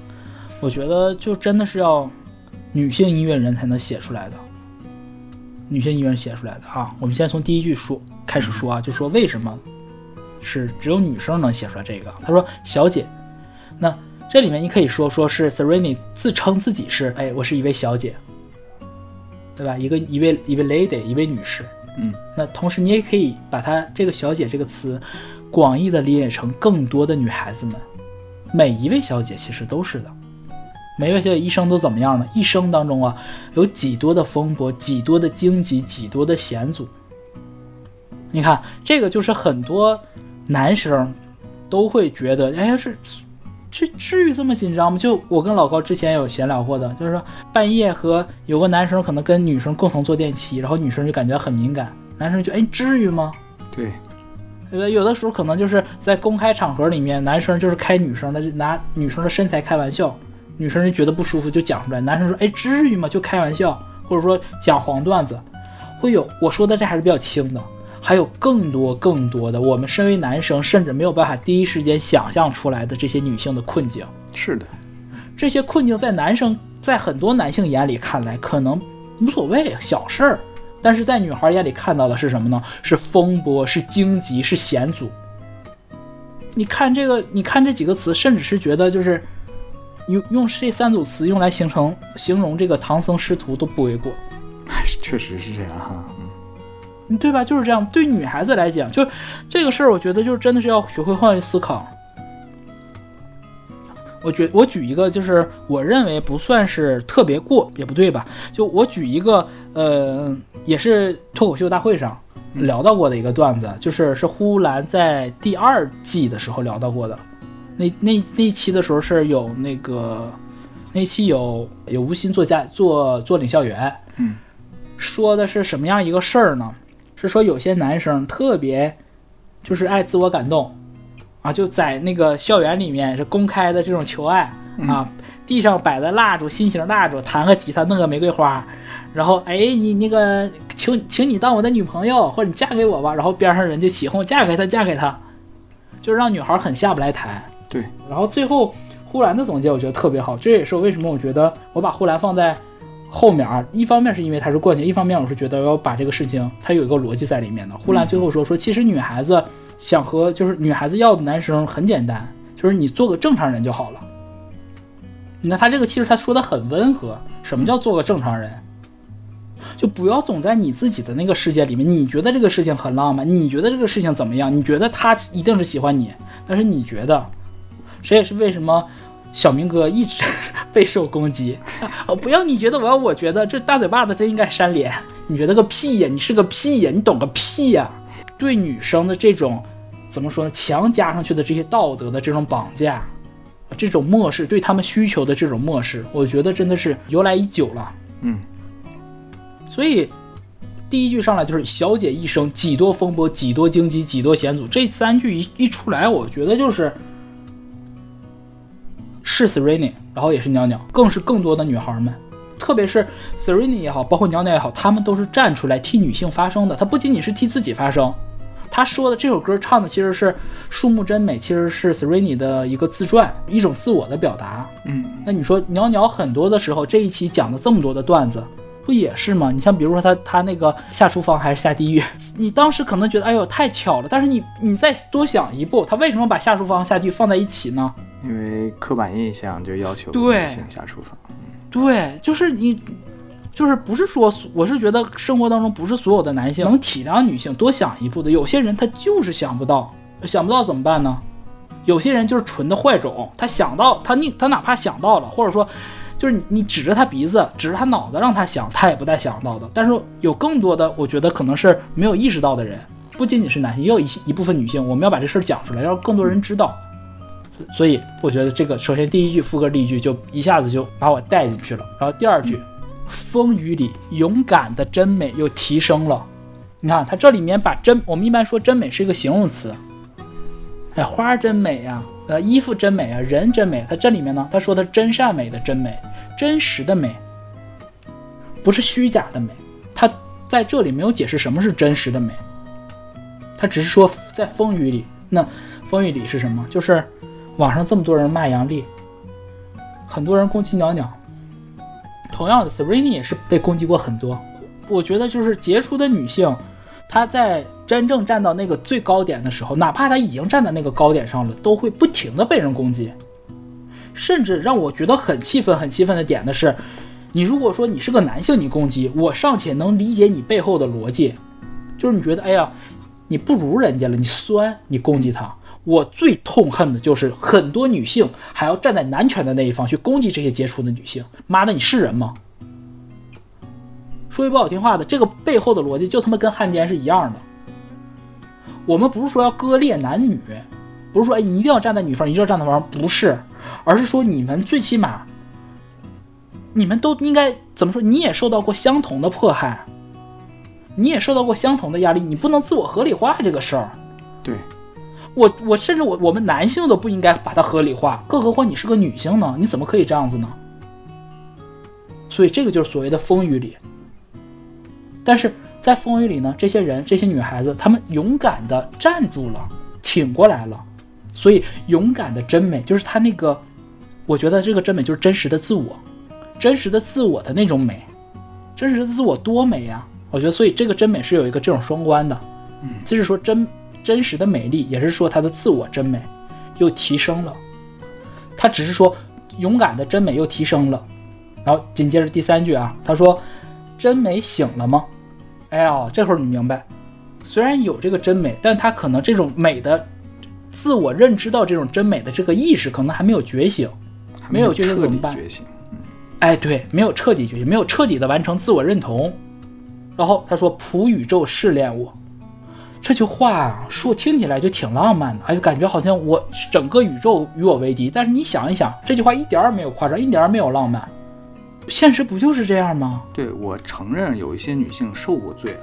我觉得就真的是要女性音乐人才能写出来的，女性音乐人写出来的啊。我们先从第一句说开始说啊，就说为什么是只有女生能写出来这个。他说小姐，那这里面你可以说是 Serrini 自称自己是，哎，我是一位小姐，对吧？一位 lady， 一位女士。嗯，那同时你也可以把它这个小姐这个词广义的理解成更多的女孩子们，每一位小姐其实都是的，每一位小姐一生都怎么样呢？一生当中啊，有几多的风波，几多的荆棘，几多的险阻。你看这个就是很多男生都会觉得，哎呀，这至于这么紧张吗？就我跟老高之前有闲聊过的，就是说半夜和有个男生可能跟女生共同坐电梯，然后女生就感觉很敏感，男生就哎至于吗？对，有的时候可能就是在公开场合里面，男生就是开女生的，拿女生的身材开玩笑，女生就觉得不舒服就讲出来，男生说哎至于吗？就开玩笑，或者说讲黄段子，会有我说的这还是比较轻的，还有更多的我们身为男生甚至没有办法第一时间想象出来的这些女性的困境。是的，这些困境在男生，在很多男性眼里看来可能无所谓小事儿，但是在女孩眼里看到的是什么呢？是风波，是荆棘，是险阻。你看这几个词，甚至是觉得就是用这三组词用来形容这个唐僧师徒都不为过。确实是这样哈。对吧？就是这样。对女孩子来讲，就这个事儿，我觉得就真的是要学会换位思考。我举一个，就是我认为不算是特别过，也不对吧？就我举一个，也是脱口秀大会上聊到过的一个段子，就是呼兰在第二季的时候聊到过的。那一期的时候是有那个，那一期有吴昕做领笑员，说的是什么样一个事儿呢？是说有些男生特别就是爱自我感动啊，就在那个校园里面是公开的这种求爱啊，地上摆的蜡烛，心形蜡烛，弹个吉他，弄个玫瑰花，然后哎你那个请你当我的女朋友，或者你嫁给我吧，然后边上人就起哄嫁给他，就让女孩很下不来台。对，然后最后呼兰的总结我觉得特别好，这也是为什么我觉得我把呼兰放在后面啊，一方面是因为他是冠军，一方面我是觉得要把这个事情他有一个逻辑在里面的。呼兰最后说其实女孩子想和就是女孩子要的男生很简单，就是你做个正常人就好了。你看他这个其实他说的很温和，什么叫做个正常人？就不要总在你自己的那个世界里面，你觉得这个事情很浪漫，你觉得这个事情怎么样，你觉得他一定是喜欢你，但是你觉得这也是为什么小明哥一直备受攻击，不要你觉得，我觉得这大嘴巴子真应该扇脸。你觉得个屁呀，你是个屁呀，你懂个屁呀。对女生的这种怎么说呢，强加上去的这些道德的这种绑架，这种漠视，对他们需求的这种漠视，我觉得真的是由来已久了。所以第一句上来就是小姐一生几多风波，几多荆棘，几多险阻，这三句一出来，我觉得就是 Serrini， 然后也是娘娘，更是更多的女孩们，特别是 Serrini 也好，包括娘娘也好，她们都是站出来替女性发声的。她不仅仅是替自己发声，她说的这首歌唱的其实是树木真美，其实是 Serrini 的一个自传，一种自我的表达。那你说娘娘很多的时候，这一期讲了这么多的段子，不也是吗？你像比如说他那个下厨房还是下地狱，你当时可能觉得哎呦太巧了，但是你再多想一步，他为什么把下厨房下地狱放在一起呢？因为刻板印象就要求女性下厨房。对，就是你。就是不是说，我是觉得生活当中不是所有的男性能体谅女性多想一步的，有些人他就是想不到怎么办呢？有些人就是纯的坏种，他想到他哪怕想到了，或者说就是你指着他鼻子指着他脑子让他想，他也不带想到的。但是有更多的我觉得可能是没有意识到的人，不仅仅是男性，也有一部分女性，我们要把这事讲出来，让更多人知道。所以我觉得这个首先第一句副歌第一句就一下子就把我带进去了，然后第二句风雨里勇敢的真美又提升了。你看它这里面把我们一般说真美是一个形容词，哎，花真美啊，衣服真美啊，人真美，它这里面呢，它说的真善美的真美，真实的美，不是虚假的美。它在这里没有解释什么是真实的美，它只是说在风雨里。那风雨里是什么？就是网上这么多人骂杨笠，很多人攻击袅袅，同样的 Serrini 也是被攻击过很多。我觉得就是杰出的女性，她在真正站到那个最高点的时候，哪怕她已经站在那个高点上了，都会不停的被人攻击。甚至让我觉得很气愤的点的是，你如果说你是个男性你攻击我，尚且能理解你背后的逻辑，就是你觉得哎呀你不如人家了，你酸，你攻击她。我最痛恨的就是很多女性还要站在男权的那一方去攻击这些杰出的女性，妈的你是人吗？说句不好听话的，这个背后的逻辑就他妈跟汉奸是一样的。我们不是说要割裂男女，不是说哎你一定要站在女方，一定要站在男方，不是，而是说你们最起码你们都应该怎么说，你也受到过相同的迫害，你也受到过相同的压力，你不能自我合理化这个事儿。对，我甚至我们男性都不应该把它合理化，更何况你是个女性呢？你怎么可以这样子呢？所以这个就是所谓的风雨里。但是在风雨里呢，这些人这些女孩子她们勇敢的站住了，挺过来了。所以勇敢的真美就是她那个，我觉得这个真美就是真实的自我，真实的自我的那种美，真实的自我多美呀！我觉得所以这个真美是有一个这种双关的，就是说真实的美丽，也是说她的自我真美又提升了。她只是说勇敢的真美又提升了。然后紧接着第三句啊，她说真美醒了吗？哎呦，这会儿你明白，虽然有这个真美，但她可能这种美的自我认知到这种真美的这个意识可能还没有觉醒，没有觉醒怎么办？哎，对，没有彻底觉醒，没有彻底的完成自我认同。然后她说普宇宙试炼我。这句话说听起来就挺浪漫的，哎，感觉好像我整个宇宙与我为敌。但是你想一想，这句话一点儿没有夸张，一点儿没有浪漫，现实不就是这样吗？对，我承认有一些女性受过罪了，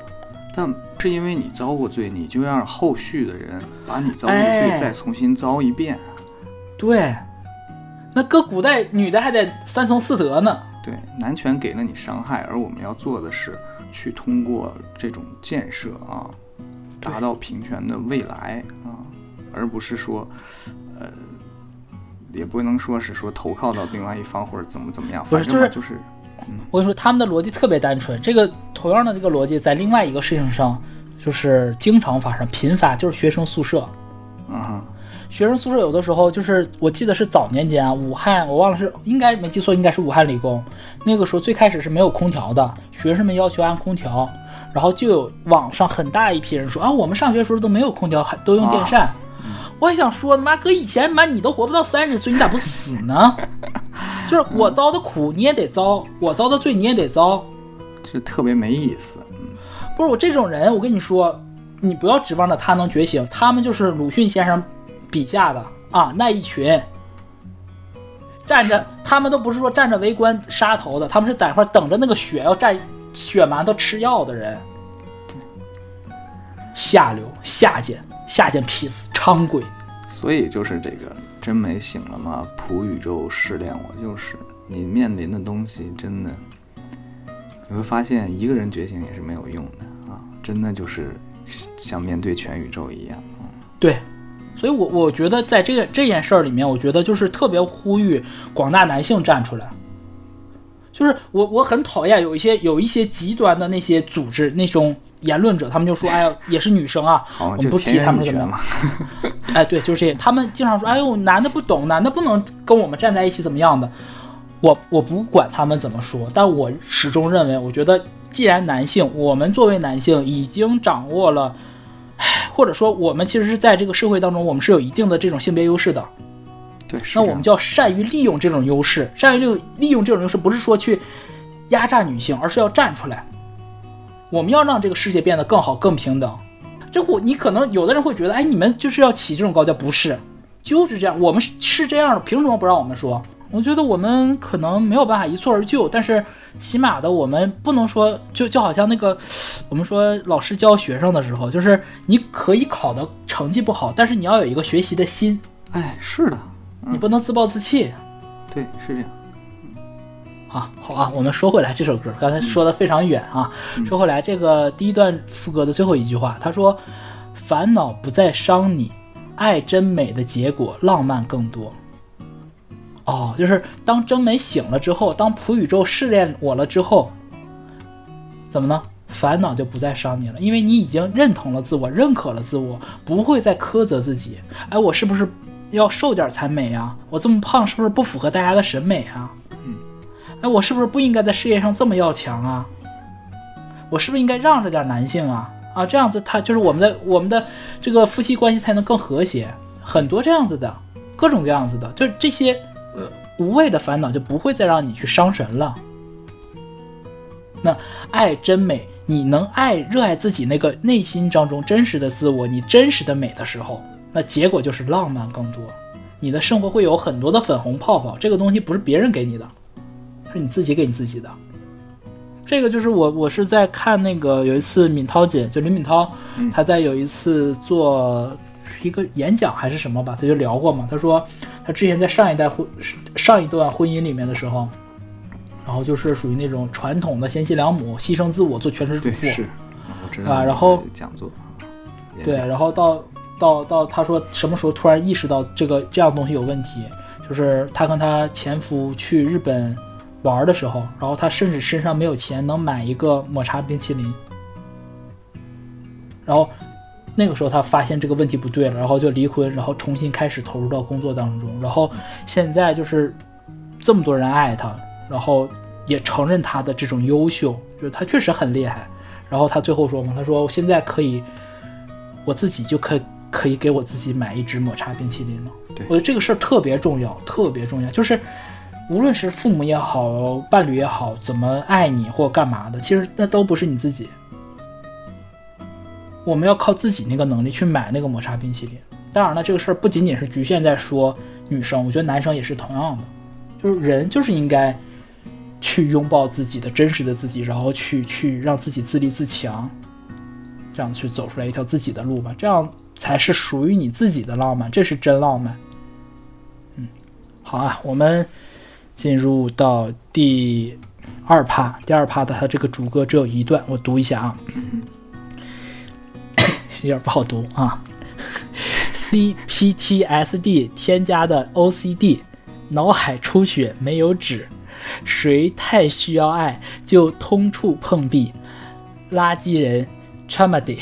但是因为你遭过罪，你就让后续的人把你遭过罪、哎、再重新遭一遍。对，那搁古代女的还得三从四德呢。对，男权给了你伤害，而我们要做的是去通过这种建设啊，达到平权的未来啊，而不是说，也不能说是说投靠到另外一方或者怎么样，反正就是，我跟你说他们的逻辑特别单纯。这个同样的这个逻辑在另外一个事情上就是经常发生，频发，就是学生宿舍。嗯，学生宿舍有的时候就是我记得是早年间啊，武汉我忘了是应该没记错，应该是武汉理工那个时候最开始是没有空调的，学生们要求安空调。然后就有网上很大一批人说啊，我们上学的时候都没有空调，还都用电扇。我还想说，妈哥以前妈你都活不到30岁，你咋不死呢？就是我遭的苦你也得遭，我遭的罪你也得遭，这特别没意思。不是我这种人，我跟你说，你不要指望着他能觉醒，他们就是鲁迅先生笔下的啊那一群，站着他们都不是说站着围观杀头的，他们是在一块等着那个血要站。血馒头吃药的人，下流、下贱、屁死、猖鬼。所以就是这个真美醒了吗？普宇宙试炼我，就是你面临的东西，真的你会发现，一个人觉醒也是没有用的啊！真的就是像面对全宇宙一样。对，所以我觉得在这件事儿里面，我觉得就是特别呼吁广大男性站出来。就是我很讨厌有一些极端的那些组织那种言论者，他们就说哎呀也是女生啊，我们不提他们什么哎对就是这些，他们经常说哎呦男的不懂，男的不能跟我们站在一起怎么样的，我不管他们怎么说，但我始终认为，我觉得既然男性，我们作为男性已经掌握了，或者说我们其实是在这个社会当中，我们是有一定的这种性别优势的。对，那我们就要善于利用这种优势，善于利用这种优势，不是说去压榨女性，而是要站出来，我们要让这个世界变得更好、更平等。这你可能有的人会觉得，哎，你们就是要起这种高调，不是，就是这样，我们是这样的，凭什么不让我们说？我觉得我们可能没有办法一蹴而就，但是起码的我们不能说就好像那个我们说老师教学生的时候，就是你可以考的成绩不好，但是你要有一个学习的心。哎，是的，你不能自暴自弃。对，是这样。啊，好啊，我们说回来这首歌，刚才说的非常远啊。说回来，这个第一段副歌的最后一句话，他说：“烦恼不再伤你，爱真美的结果，浪漫更多。”哦，就是当真美醒了之后，当普宇宙试炼我了之后，怎么呢？烦恼就不再伤你了，因为你已经认同了自我，认可了自我，不会再苛责自己。哎，我是不是要瘦点才美啊？我这么胖是不是不符合大家的审美啊？哎，我是不是不应该在事业上这么要强啊？我是不是应该让着点男性啊？啊，这样子他就是我们的这个夫妻关系才能更和谐。很多这样子的，各种各样子的，就是这些。无谓的烦恼就不会再让你去伤神了。那爱真美，你能热爱自己那个内心当中真实的自我，你真实的美的时候，那结果就是浪漫更多。你的生活会有很多的粉红泡泡，这个东西不是别人给你的，是你自己给你自己的。这个就是我是在看那个有一次敏涛姐就林敏涛，她在有一次做一个演讲还是什么吧，她就聊过嘛，她说。他之前在上一段婚姻里面的时候，然后就是属于那种传统的贤妻良母，牺牲自我做全职主妇，是我知道啊。然后讲座，对，然后到他说什么时候突然意识到这样东西有问题，就是他跟他前夫去日本玩的时候，然后他甚至身上没有钱能买一个抹茶冰淇淋，然后。那个时候他发现这个问题不对了，然后就离婚，然后重新开始投入到工作当中，然后现在就是这么多人爱他，然后也承认他的这种优秀，就是他确实很厉害。然后他最后说嘛，他说我现在我自己就可以给我自己买一支抹茶冰淇淋了。对，我觉得这个事儿特别重要，特别重要，就是无论是父母也好，伴侣也好，怎么爱你或干嘛的，其实那都不是你自己。我们要靠自己那个能力去买那个抹茶冰淇淋。当然了，这个事儿不仅仅是局限在说女生，我觉得男生也是同样的，就是人就是应该去拥抱自己的真实的自己，然后去让自己自立自强，这样去走出来一条自己的路吧，这样才是属于你自己的浪漫，这是真浪漫。好啊，我们进入到第二趴的它这个主歌只有一段，我读一下啊。有点不好读啊。CPTSD 添加的 OCD， 脑海出血没有止，谁太需要爱就通处碰壁，垃圾人 Tramedy。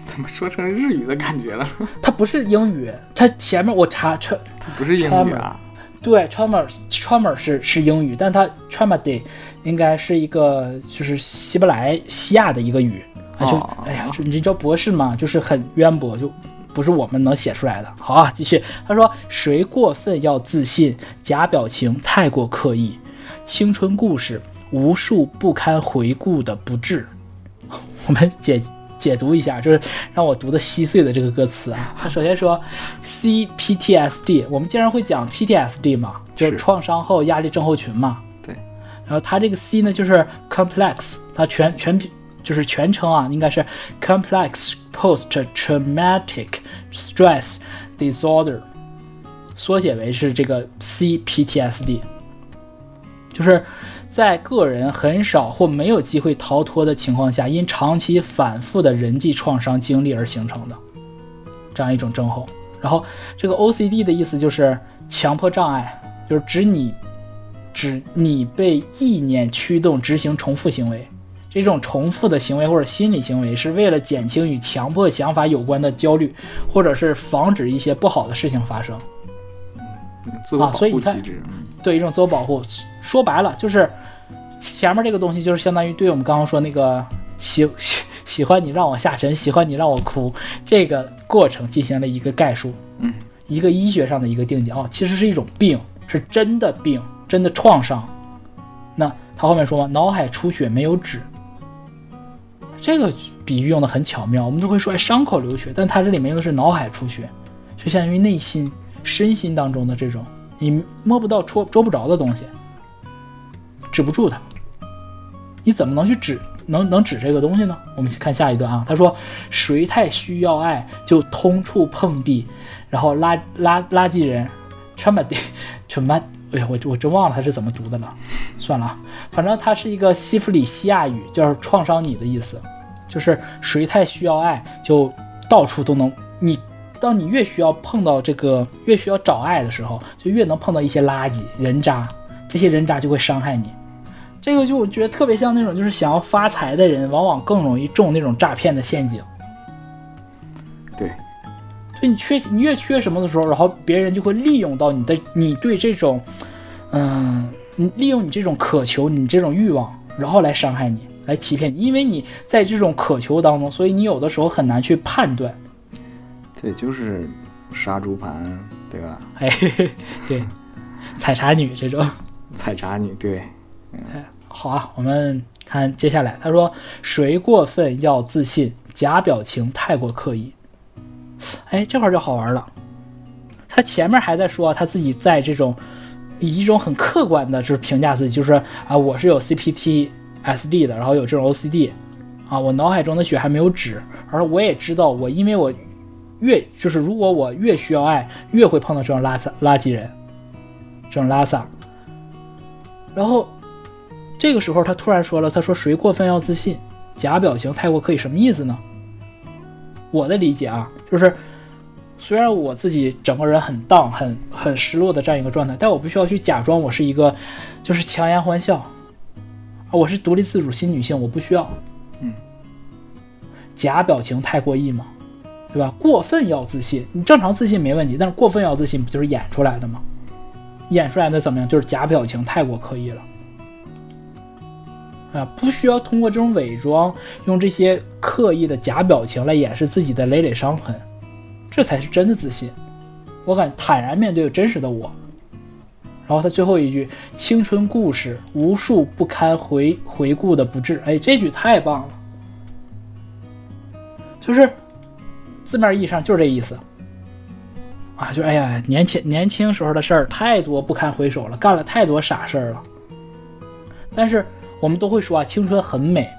怎么说成日语的感觉了？它不是英语，它前面我查它不是英语啊。对， Tramer 是英语，但它 Tramedy 应该是一个就是希伯来西亚的一个语。哎呀，你叫博士嘛，就是很渊博，就不是我们能写出来的。好啊，继续。他说，谁过分要自信，假表情太过刻意，青春故事无数不堪回顾的不智。我们解读一下，就是让我读的稀碎的这个歌词啊。他首先说 CPTSD， 我们经常会讲 PTSD 嘛，就是创伤后压力症候群嘛。对。然后他这个 C 呢，就是 complex， 他全就是全称啊，应该是 Complex Post-Traumatic Stress Disorder， 缩写为是这个 CPTSD， 就是在个人很少或没有机会逃脱的情况下，因长期反复的人际创伤经历而形成的这样一种症候。然后这个 OCD 的意思就是强迫障碍，就是指你指你被意念驱动执行重复行为。这种重复的行为或者心理行为是为了减轻与强迫想法有关的焦虑，或者是防止一些不好的事情发生。自我保护机制，对，一种自我保护。说白了就是前面这个东西就是相当于对我们刚刚说那个喜欢你让我下沉，喜欢你让我哭，这个过程进行了一个概述，一个医学上的一个定义。哦，其实是一种病，是真的病，真的创伤。那他后面说嘛，脑海出血没有止，这个比喻用的很巧妙。我们都会说，哎，伤口流血，但他这里面用的是脑海出血，就相当于内心身心当中的这种你摸不到捉不着的东西，止不住它，你怎么能去止，能止这个东西呢？我们看下一段啊，他说谁太需要爱就通处碰壁，然后垃圾人 traumatic， 哎呀，我真忘了他是怎么读的了，算了，反正它是一个西弗里西亚语，就是创伤你的意思，就是谁太需要爱就到处都能，你当你越需要碰到这个，越需要找爱的时候，就越能碰到一些垃圾人渣，这些人渣就会伤害你。这个就我觉得特别像那种就是想要发财的人往往更容易中那种诈骗的陷阱。对，就你越缺什么的时候，然后别人就会利用到你对这种利用你这种渴求，你这种欲望，然后来伤害你，来欺骗你。因为你在这种渴求当中，所以你有的时候很难去判断。对，就是杀猪盘，对吧？哎，对，采茶女这种。采茶女，对。好啊，我们看接下来，他说谁过分要自信，假表情太过刻意。哎，这块就好玩了。他前面还在说他自己在这种以一种很客观的就是评价自己，就是啊，我是有 CPTSD 的，然后有这种 OCD 啊，我脑海中的血还没有止，而我也知道我因为我。越就是如果我越需要爱，越会碰到这种垃圾人，这种拉萨。然后这个时候他突然说了，他说谁过分要自信，假表情太过刻意，什么意思呢？我的理解啊，就是虽然我自己整个人很荡，很失落的这样一个状态，但我不需要去假装我是一个就是强颜欢笑，我是独立自主新女性，我不需要。假表情太过意嘛。对吧？过分要自信，你正常自信没问题，但是过分要自信不就是演出来的吗？演出来的怎么样？就是假表情太过刻意了啊！不需要通过这种伪装，用这些刻意的假表情来掩饰自己的累累伤痕，这才是真的自信。我敢坦然面对真实的我。然后他最后一句：青春故事无数不堪回顾的不治。哎，这句太棒了，就是。字面意义上就是这意思啊，就哎呀，年轻时候的事儿太多不堪回首了，干了太多傻事儿了。但是我们都会说啊，青春很美，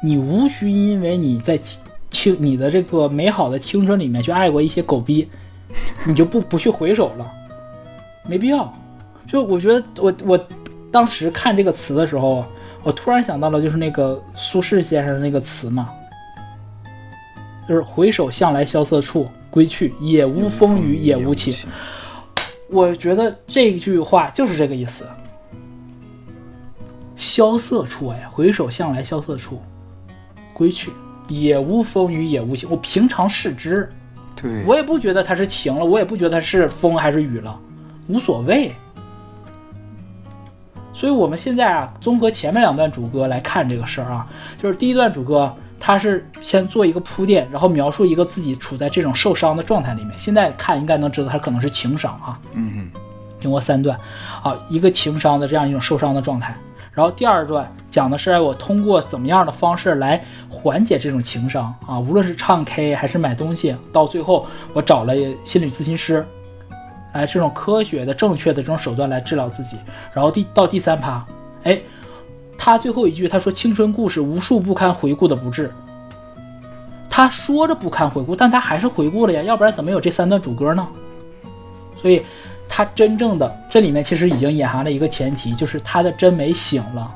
你无需因为你在你的这个美好的青春里面去爱过一些狗逼，你就不去回首了，没必要。就我觉得我当时看这个词的时候，我突然想到了就是那个苏轼先生的那个词嘛。就是回首向来萧瑟处，归去也无风雨也无晴。我觉得这句话就是这个意思。萧瑟处，哎，回首向来萧瑟处，归去也无风雨也无晴。我平常视之，对，我也不觉得它是晴了，我也不觉得它是风还是雨了，无所谓。所以我们现在啊，综合前面两段主歌来看这个事儿啊，就是第一段主歌。他是先做一个铺垫，然后描述一个自己处在这种受伤的状态里面。现在看应该能知道他可能是情伤啊。经过三段啊，一个情伤的这样一种受伤的状态。然后第二段讲的是我通过怎么样的方式来缓解这种情伤啊，无论是唱 K 还是买东西，到最后我找了心理咨询师，来这种科学的正确的这种手段来治疗自己。然后到第三趴，哎。他最后一句他说青春故事无数不堪回顾的不治，他说着不堪回顾，但他还是回顾了呀，要不然怎么有这三段主歌呢？所以他真正的这里面其实已经隐含了一个前提，就是他的真美醒了，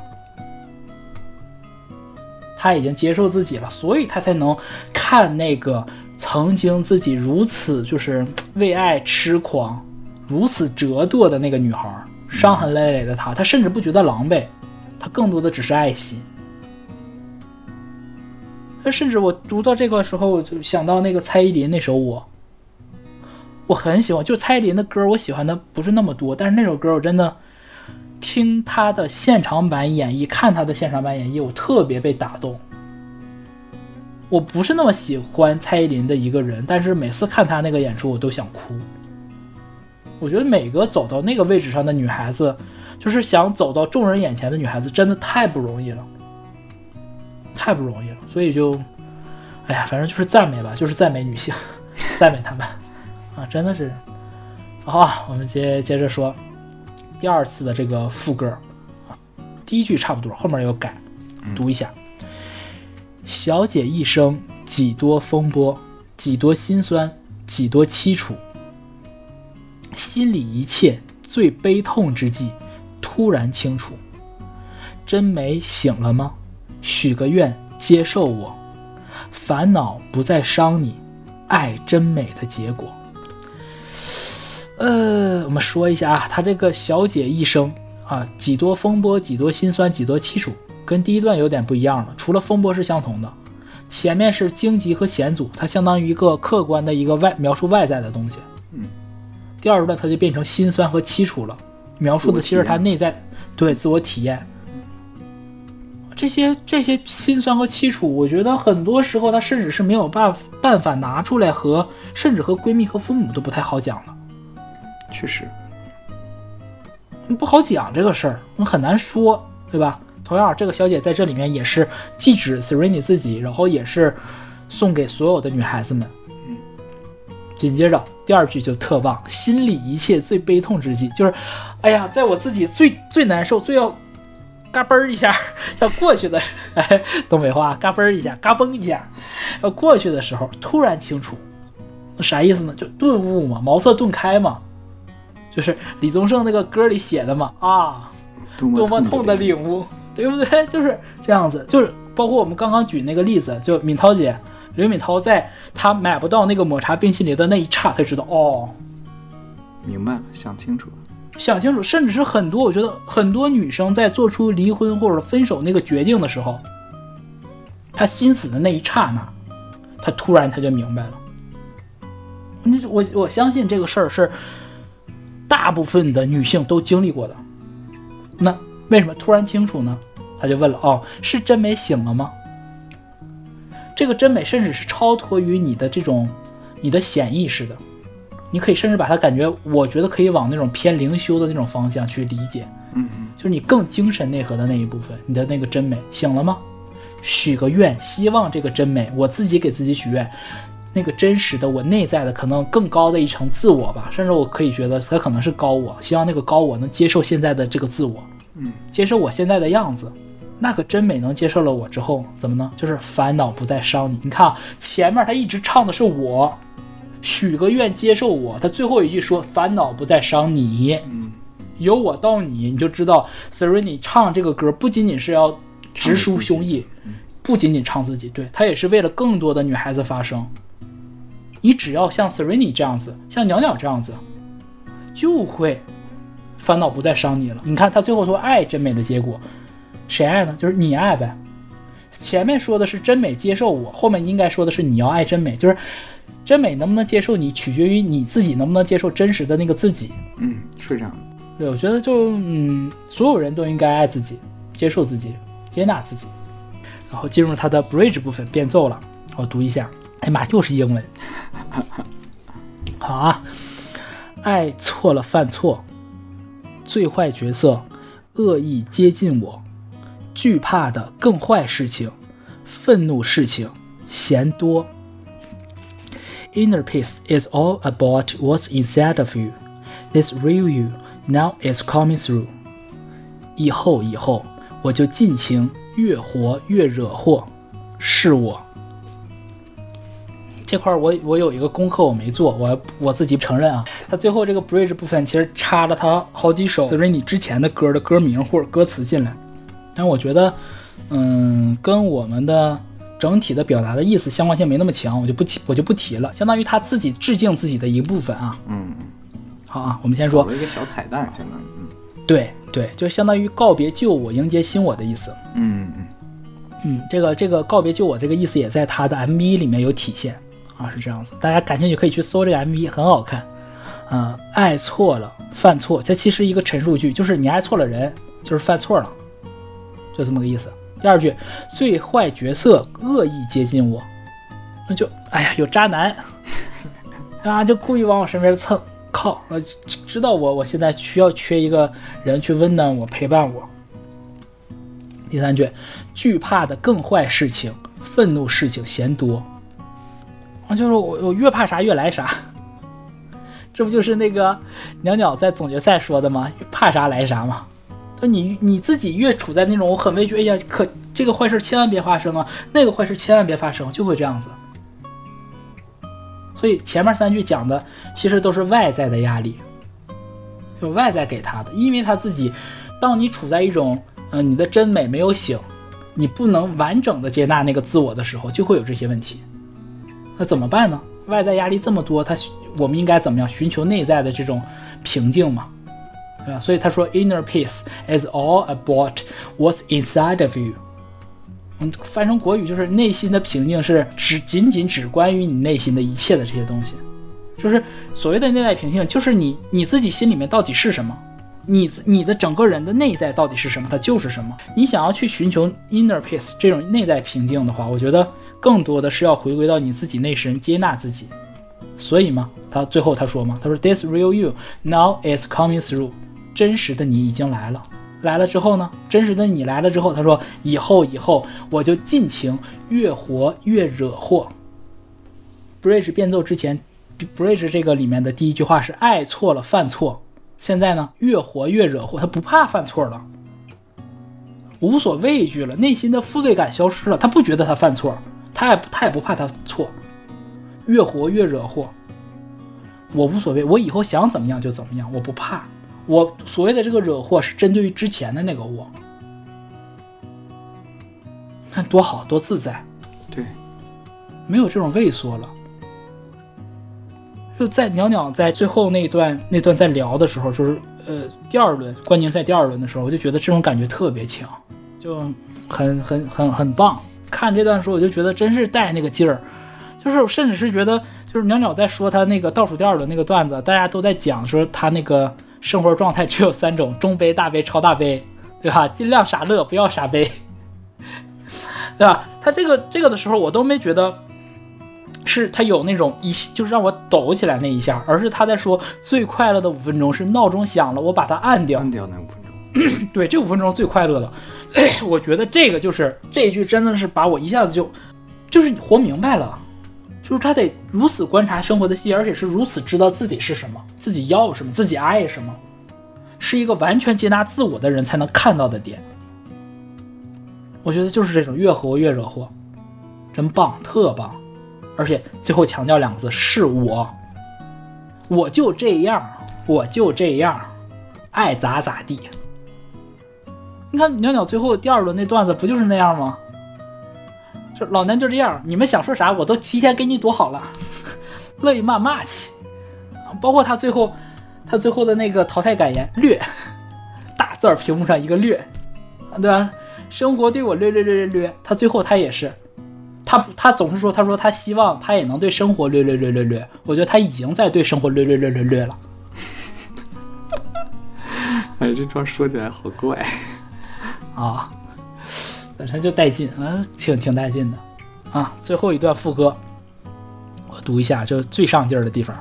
他已经接受自己了，所以他才能看那个曾经自己如此就是为爱痴狂如此折堕的那个女孩伤痕累累的他，他甚至不觉得狼狈，他更多的只是爱惜。甚至我读到这个时候就想到那个蔡依林那首《我》，我很喜欢，就蔡依林的歌我喜欢的不是那么多，但是那首歌我真的听她的现场版演绎，看她的现场版演绎，我特别被打动。我不是那么喜欢蔡依林的一个人，但是每次看她那个演出我都想哭。我觉得每个走到那个位置上的女孩子，就是想走到众人眼前的女孩子，真的太不容易了，太不容易了。所以就哎呀，反正就是赞美吧，就是赞美女性，赞美她们啊，真的是。好，我们接着说第二次的这个副歌啊，第一句差不多，后面有改，读一下。小姐一生几多风波，几多辛酸，几多凄楚，心里一切最悲痛之际突然清楚，真没醒了吗？许个愿接受我，烦恼不再伤你，爱真美的结果。我们说一下啊，他这个小姐一生啊，几多风波，几多辛酸，几多凄楚，跟第一段有点不一样了，除了风波是相同的，前面是荆棘和险阻，它相当于一个客观的一个描述外在的东西。第二段它就变成辛酸和凄楚了，描述的其实它内在，对，自我体验。这些辛酸和凄楚，我觉得很多时候它甚至是没有办法拿出来和甚至和闺蜜和父母都不太好讲了。确实，不好讲这个事儿，很难说，对吧？同样，这个小姐在这里面也是既指 Serrini 自己，然后也是送给所有的女孩子们。紧接着第二句就特棒，心里一切最悲痛之际，就是，哎呀，在我自己最最难受、最要嘎嘣一下要过去的，哎，东北话，嘎嘣一下、嘎嘣一下要过去的时候，突然清楚，啥意思呢？就顿悟嘛，茅塞顿开嘛，就是李宗盛那个歌里写的嘛，啊，多么痛的领悟。对不对？就是这样子，就是包括我们刚刚举那个例子，就敏涛姐，刘敏涛在她买不到那个抹茶冰淇淋的那一刹，她知道哦，明白了，想清楚，想清楚，甚至是很多，我觉得很多女生在做出离婚或者分手那个决定的时候，她心死的那一刹那，她突然她就明白了。我相信这个事儿是大部分的女性都经历过的。那为什么突然清楚呢？他就问了，哦，是真美醒了吗？这个真美甚至是超脱于你的这种你的潜意识的，你可以甚至把它感觉，我觉得可以往那种偏灵修的那种方向去理解，就是你更精神内核的那一部分，你的那个真美醒了吗？许个愿，希望这个真美，我自己给自己许愿，那个真实的我内在的可能更高的一层自我吧，甚至我可以觉得它可能是高我，希望那个高我能接受现在的这个自我，接受我现在的样子。那个真美能接受了我之后怎么呢？就是烦恼不再伤你。你看前面他一直唱的是我，许个愿接受我，他最后一句说烦恼不再伤你，由我到你，你就知道 Serrini 唱这个歌不仅仅是要直抒胸臆，不仅仅唱自己，对，他也是为了更多的女孩子发声。你只要像 Serrini 这样子，像袅袅这样子，就会烦恼不再伤你了。你看他最后说爱真美的结果，谁爱呢？就是你爱呗。前面说的是真美接受我，后面应该说的是你要爱真美，就是真美能不能接受你取决于你自己能不能接受真实的那个自己。是这样的。对，我觉得就所有人都应该爱自己，接受自己，接纳自己。然后进入他的 bridge 部分，变奏了，我读一下。哎妈，又是英文。好啊，爱错了犯错，最坏角色恶意接近我，惧怕的更坏事情，愤怒事情嫌多。 Inner peace is all about what's inside of you. This real you now is coming through. 以后我就尽情越活越惹祸，是我。这块我有一个功课我没做，我自己承认啊。他最后这个 bridge 部分其实插了他好几首 Serrini 之前的歌的歌名或者歌词进来，但我觉得跟我们的整体的表达的意思相关性没那么强，我就不提了，相当于他自己致敬自己的一部分啊。好啊，我们先说有一个小彩蛋，相当于对对，就相当于告别旧我，迎接新我的意思。这个告别旧我这个意思也在他的 MV 里面有体现啊，是这样子。大家感兴趣可以去搜这个 MV， 很好看。爱错了，犯错，这其实一个陈述句，就是你爱错了人，就是犯错了，就这么个意思。第二句，最坏角色恶意接近我，那就哎呀有渣男啊，就故意往我身边蹭靠，知道我现在需要缺一个人去温暖我，陪伴我。第三句，惧怕的更坏事情，愤怒事情嫌多，就是我越怕啥越来啥，这不就是那个鸟鸟在总决赛说的吗？怕啥来啥吗？你自己越处在那种我很畏惧，哎呀，可这个坏事千万别发生啊，那个坏事千万别发生，就会这样子。所以前面3句讲的其实都是外在的压力，就外在给他的，因为他自己，当你处在一种你的真美没有醒，你不能完整的接纳那个自我的时候，就会有这些问题。那怎么办呢？外在压力这么多，我们应该怎么样寻求内在的这种平静嘛，对吧？所以他说 Inner peace is all about what's inside of you， 翻成国语就是内心的平静是仅仅只关于你内心的一切的这些东西。就是所谓的内在平静，就是你自己心里面到底是什么，你的整个人的内在到底是什么，它就是什么。你想要去寻求 inner peace 这种内在平静的话，我觉得更多的是要回归到你自己内神，接纳自己。所以嘛，他最后他说嘛，他说 This real you now is coming through， 真实的你已经来了。来了之后呢，真实的你来了之后，他说以后我就尽情越活越惹祸。Bridge 变奏之前 ，Bridge 这个里面的第一句话是爱错了犯错。现在呢，越活越惹祸，他不怕犯错了，无所畏惧了，内心的负罪感消失了，他不觉得他犯错，他也不怕他错，越活越惹祸。我无所谓，我以后想怎么样就怎么样，我不怕。我所谓的这个惹祸是针对于之前的那个我，看多好，多自在，对，没有这种畏缩了。就在鸟鸟在最后那段在聊的时候，就是冠军赛第二轮的时候，我就觉得这种感觉特别强，就很棒。看这段时候我就觉得真是带那个劲儿，就是我甚至是觉得，就是鸟鸟在说他那个倒数第二轮那个段子，大家都在讲说他那个生活状态只有3种：中杯、大杯、超大杯，对吧？尽量傻乐，不要傻杯，对吧？他这个的时候，我都没觉得。是他有那种就是让我抖起来那一下，而是他在说最快乐的5分钟是闹钟响了，我把它按掉那5分钟对，这5分钟最快乐的我觉得这个就是这一句真的是把我一下子就是活明白了，就是他得如此观察生活的细，而且是如此知道自己是什么，自己要什么，自己爱什么，是一个完全接纳自我的人才能看到的点。我觉得就是这种越活越惹祸，真棒，特棒。而且最后强调两个字，是我就这样，我就这样，爱咋咋地。你看鸟鸟最后第2轮那段子不就是那样吗？这老娘就这样，你们想说啥我都提前给你躲好了，乐意骂骂去。包括他最后的那个淘汰感言，略，大字屏幕上一个略，对吧？生活对我略略略略略，他最后他也是。他总是说，他说他希望他也能对生活略略略略略，我觉得他已经在对生活略略略略略了。哎，这段说起来好怪啊，本身就带劲，挺带劲的啊。最后一段副歌，我读一下，就是最上劲儿的地方。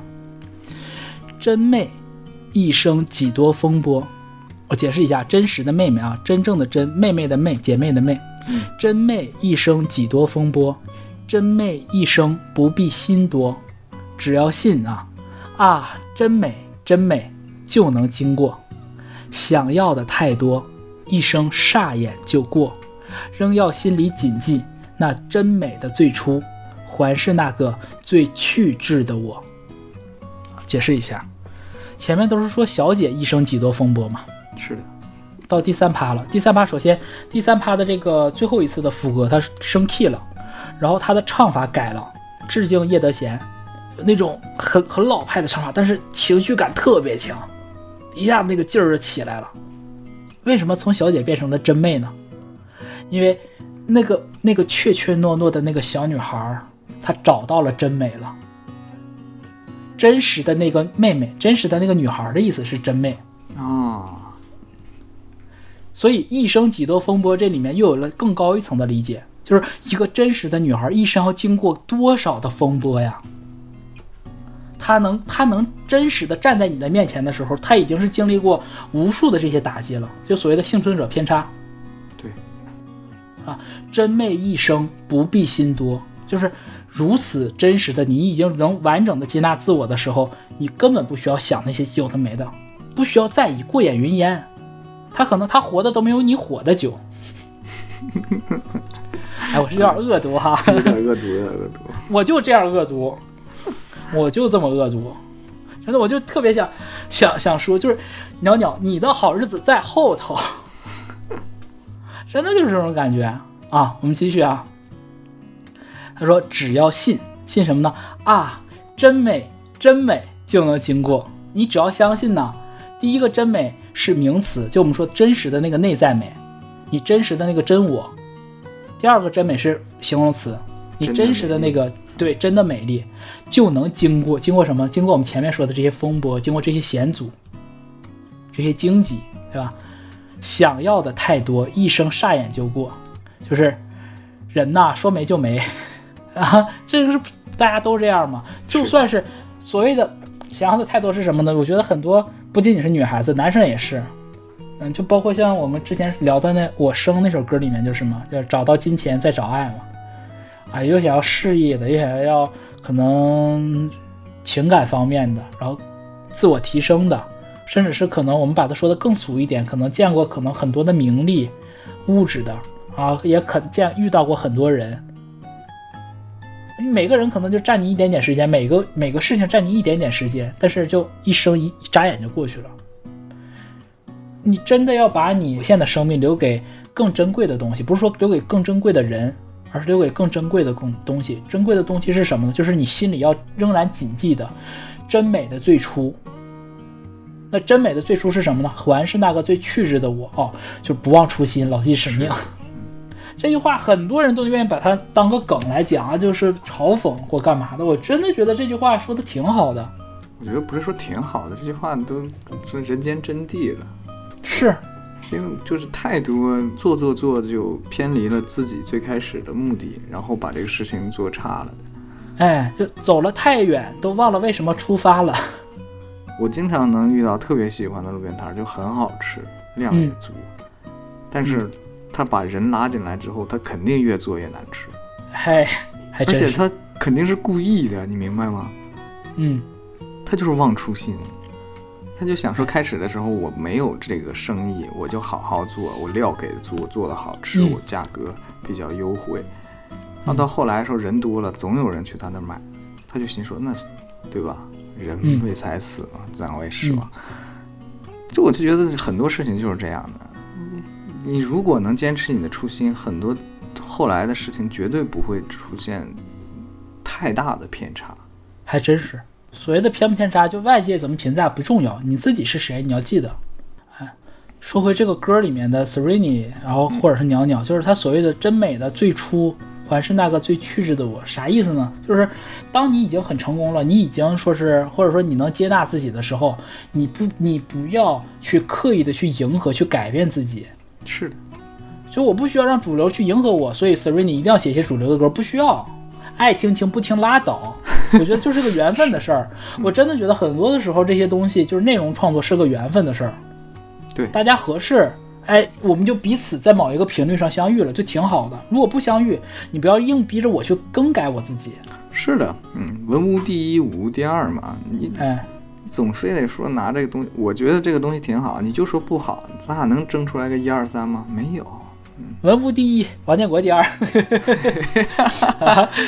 真妹，一生几多风波。我解释一下，真实的妹妹啊，真正的真，妹妹的妹，姐妹的妹。真妹一生几多风波，真妹一生不必心多，只要信啊，真美真美就能经过。想要的太多，一生霎眼就过，仍要心里谨记那真美的最初，还是那个最去质的我。解释一下，前面都是说小姐一生几多风波嘛，是的。到第3趴了，第三趴的这个最后一次的副歌，它升 key 了，然后它的唱法改了，致敬叶德娴，那种很老派的唱法，但是情绪感特别强，一下那个劲儿就起来了。为什么从小姐变成了真妹呢？因为那个怯怯懦懦的那个小女孩，她找到了真美了。真实的那个妹妹，真实的那个女孩的意思是真妹啊。所以一生几多风波这里面又有了更高一层的理解，就是一个真实的女孩一生要经过多少的风波呀？她能真实的站在你的面前的时候，她已经是经历过无数的这些打击了，就所谓的幸存者偏差。对啊，真妹一生不必心多，就是如此真实的你已经能完整的接纳自我的时候，你根本不需要想那些有的没的，不需要在意过眼云烟，他可能活的都没有你活的久。哎，我是有点恶毒哈，有点恶毒，我就这样恶毒，我就这么恶毒，真的，我就特别想说，就是鸟鸟，你的好日子在后头，真的就是这种感觉啊。我们继续啊。他说只要信什么呢啊，真美就能经过。你只要相信呢，第一个真美是名词，就我们说真实的那个内在美，你真实的那个真我。第二个真美是形容词，你真实的那个对真的美丽就能经过什么，经过我们前面说的这些风波，经过这些险阻，这些荆棘，对吧？想要的太多，一生霎眼就过。就是人呐，说没就没啊，这个是大家都这样嘛。就算是所谓的想要的太多是什么呢？我觉得很多不仅仅是女孩子，男生也是。嗯，就包括像我们之前聊的那《我生》那首歌里面就是嘛，就找到金钱再找爱嘛。啊，又想要事业的，又想要可能情感方面的，然后自我提升的，甚至是可能我们把它说的更俗一点，可能见过可能很多的名利、物质的。啊，也遇到过很多人，每个人可能就占你一点点时间，每个事情占你一点点时间，但是就一生一眨眼就过去了。你真的要把你有限的生命留给更珍贵的东西，不是说留给更珍贵的人，而是留给更珍贵的东西。珍贵的东西是什么呢？就是你心里要仍然谨记的真美的最初。那真美的最初是什么呢？还是那个最去之的我，哦，就不忘初心，牢记使命。这句话很多人都愿意把它当个梗来讲啊，就是嘲讽或干嘛的。我真的觉得这句话说的挺好的。我觉得不是说挺好的，这句话都是人间真谛了。是，因为就是太多做就偏离了自己最开始的目的，然后把这个事情做差了。哎，就走了太远，都忘了为什么出发了。我经常能遇到特别喜欢的路边摊，就很好吃，量也足，但是。他把人拉进来之后，他肯定越做越难吃，还真是，而且他肯定是故意的，你明白吗？嗯，他就是忘初心，他就想说开始的时候我没有这个生意，我就好好做，我料给足，我做的好吃，我价格比较优惠。那到后来的时候人多了，总有人去他那买，他就心说那对吧？人为财死嘛，咱为食嘛。就我就觉得很多事情就是这样的。你如果能坚持你的初心，很多后来的事情绝对不会出现太大的偏差。还真是，所谓的偏差，就外界怎么评价不重要，你自己是谁你要记得。哎，说回这个歌里面的 Serrini， 然后或者是鸟鸟，就是他所谓的真美的最初，还是那个最去之的我，啥意思呢？就是当你已经很成功了，你已经说是或者说你能接纳自己的时候，你不要去刻意的去迎合、去改变自己。是的，所以我不需要让主流去迎合我，所以 Serrini 一定要写些主流的歌，不需要，爱听听不听拉倒。我觉得就是个缘分的事儿。我真的觉得很多的时候这些东西就是内容创作是个缘分的事儿。对，大家合适，哎，我们就彼此在某一个频率上相遇了，就挺好的。如果不相遇，你不要硬逼着我去更改我自己。是的，文无第一，武无第二嘛，你总是得说拿这个东西，我觉得这个东西挺好，你就说不好，咱俩能争出来个1、2、3吗？没有。文无第一，王建国第二。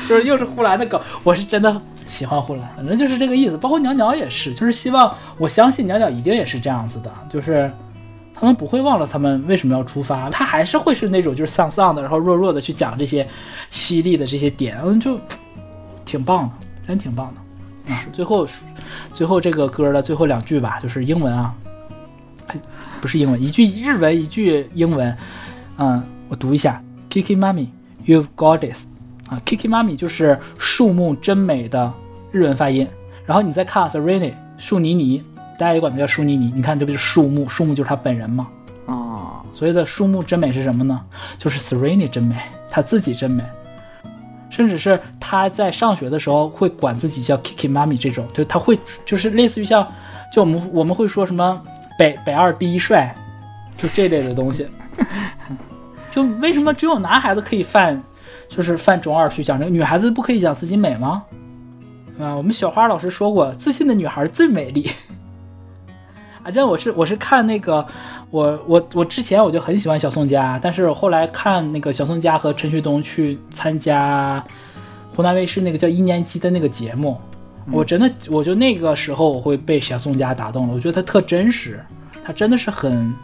就是又是呼兰的梗，我是真的喜欢呼兰，反正就是这个意思。包括鸟鸟也是，就是希望，我相信鸟鸟一定也是这样子的，就是他们不会忘了他们为什么要出发，他还是会是那种就是丧丧的，然后弱弱的去讲这些犀利的这些点，就挺棒的，真挺棒的。最后这个歌的最后2句吧，就是英文啊。不是英文，一句日文一句英文，我读一下 Kikimami You've got this，Kikimami 就是树木真美的日文发音。然后你再看 Serrini 树妮妮，大家也管它叫树妮妮，你看这不就是树木，树木就是他本人嘛。所谓的树木真美是什么呢？就是 Serrini 真美，他自己真美，甚至是他在上学的时候会管自己叫 Kikimami， 这种就他会就是类似于像就我们会说什么北二第一帅，就这类的东西。就为什么只有男孩子可以犯中二去讲这个，女孩子不可以讲自己美吗？我们小花老师说过，自信的女孩最美丽。这样我是看那个我之前我就很喜欢小宋佳，但是我后来看那个小宋佳和陈学冬去参加湖南卫视那个叫一年级的那个节目，我就那个时候我会被小宋佳打动了，我觉得他特真实，他真的是很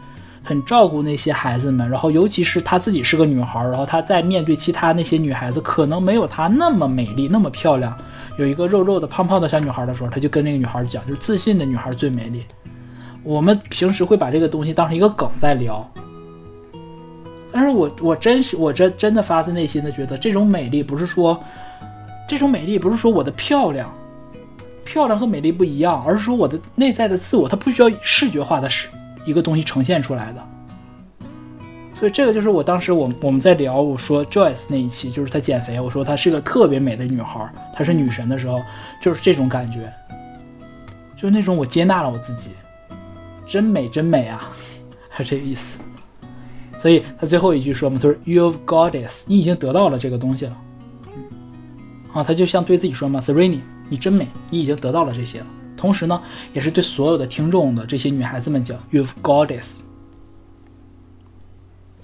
照顾那些孩子们，然后尤其是他自己是个女孩，然后他在面对其他那些女孩子可能没有她那么美丽那么漂亮，有一个肉肉的胖胖的小女孩的时候，他就跟那个女孩讲，就是自信的女孩最美丽。我们平时会把这个东西当成一个梗在聊，但是我真的发自内心的觉得，这种美丽不是说我的漂亮和美丽不一样，而是说我的内在的自我，它不需要视觉化的一个东西呈现出来的。所以这个就是我当时我们在聊，我说 Joyce 那一期就是她减肥，我说她是个特别美的女孩，她是女神的时候，就是这种感觉，就是那种我接纳了我自己。真美真美啊，还是这个意思。所以他最后一句说嘛，他说 You've got this， 你已经得到了这个东西了，他就像对自己说嘛， Serrini 你真美，你已经得到了这些了。同时呢也是对所有的听众的这些女孩子们讲 You've got this。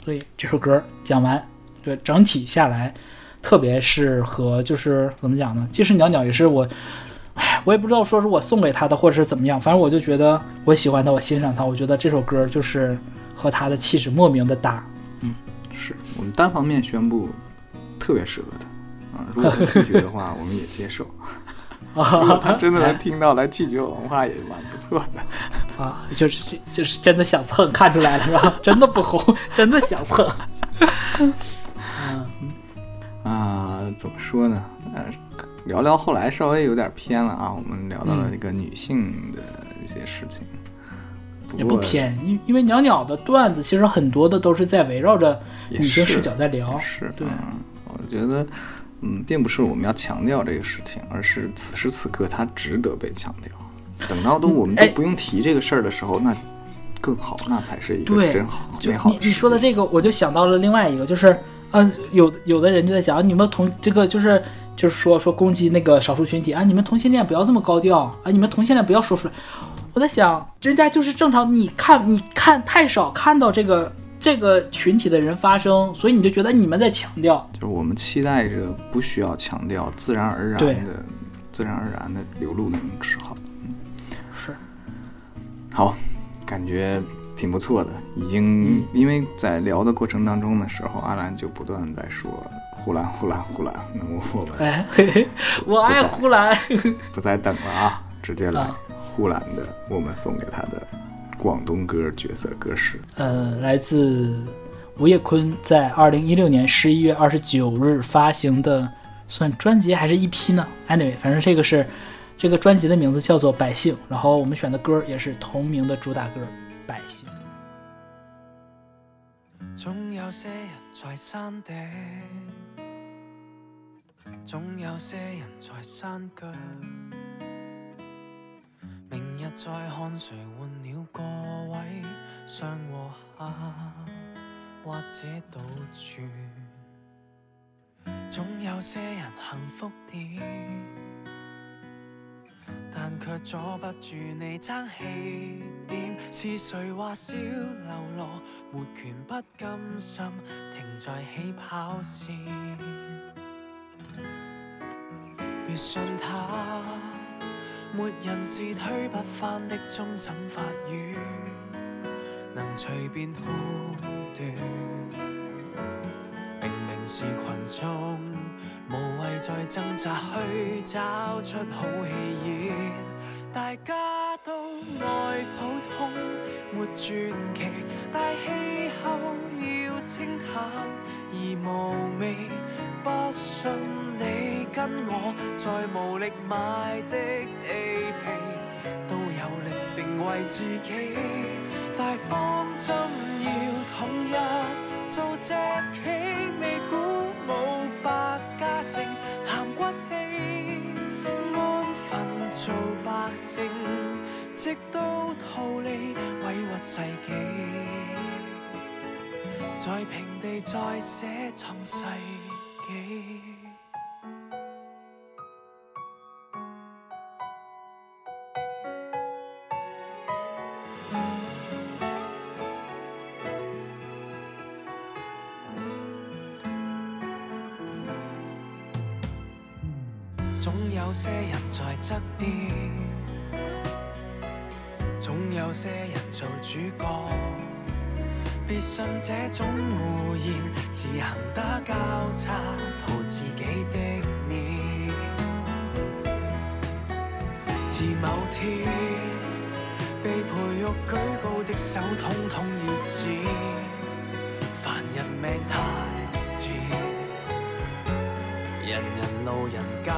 所以这首歌讲完，对整体下来特别适合，就是怎么讲呢，既是袅袅也是我也不知道说是我送给他的或者是怎么样，反正我就觉得我喜欢他，我欣赏他，我觉得这首歌就是和他的气质莫名的搭。是我们单方面宣布特别适合他，如果他拒绝的话我们也接受。如果他真的能听到来拒绝文化也蛮不错的。就是真的想蹭，看出来了是吧？真的不红，真的想蹭。怎么说呢，聊聊后来稍微有点偏了啊，我们聊到了一个女性的一些事情，也不偏，因为袅袅的段子其实很多的都是在围绕着女性视角在聊，是对。我觉得并不是我们要强调这个事情，而是此时此刻它值得被强调，等到我们都不用提这个事儿的时候，那更好，那才是一个真好美好的事情。你说的这个我就想到了另外一个，就是有的人就在讲，你们这个就是说攻击那个少数群体啊，你们同性恋不要这么高调啊，你们同性恋不要说出来。我在想，人家就是正常，你看太少看到这个群体的人发声，所以你就觉得你们在强调。就是我们期待着不需要强调，自然而然的流露那种嗜好。是。好，感觉挺不错的，已经因为在聊的过程当中的时候，阿兰就不断在说。呼兰，那我爱呼兰，不再等了啊，直接来呼兰的，我们送给他的广东歌角色歌诗，来自吴业坤在2016年11月29日发行的，算专辑还是EP呢？Anyway，反正这个专辑的名字叫做《百姓》，然后我们选的歌也是同名的主打歌《百姓》。總有些人在山頂，總有些人在山腳，明日再看誰換了個位，上和下或者倒轉。總有些人幸福點，但卻阻不住你爭氣點，是誰話小流落沒權不甘心停在起跑線，別信他，沒人是推不翻的終審法院，能隨便判斷，明明是群眾無謂再掙扎去找出好戲演，大家都愛普通，活傳奇，大氣候要清淡而無味。不信你跟我，在無力買的地皮，都有力成為自己。大方針要統一，做隻棋未估冇百家姓，談骨氣，安分做百姓。 直到逃離委屈世紀，在平地再寫創世紀。總有些人在側邊。 總有些人做主角，別信這種胡言，自行打交叉，塗自己的臉。自某天被培育舉高的手，通通要剪，凡人命太賤，人人路人甲。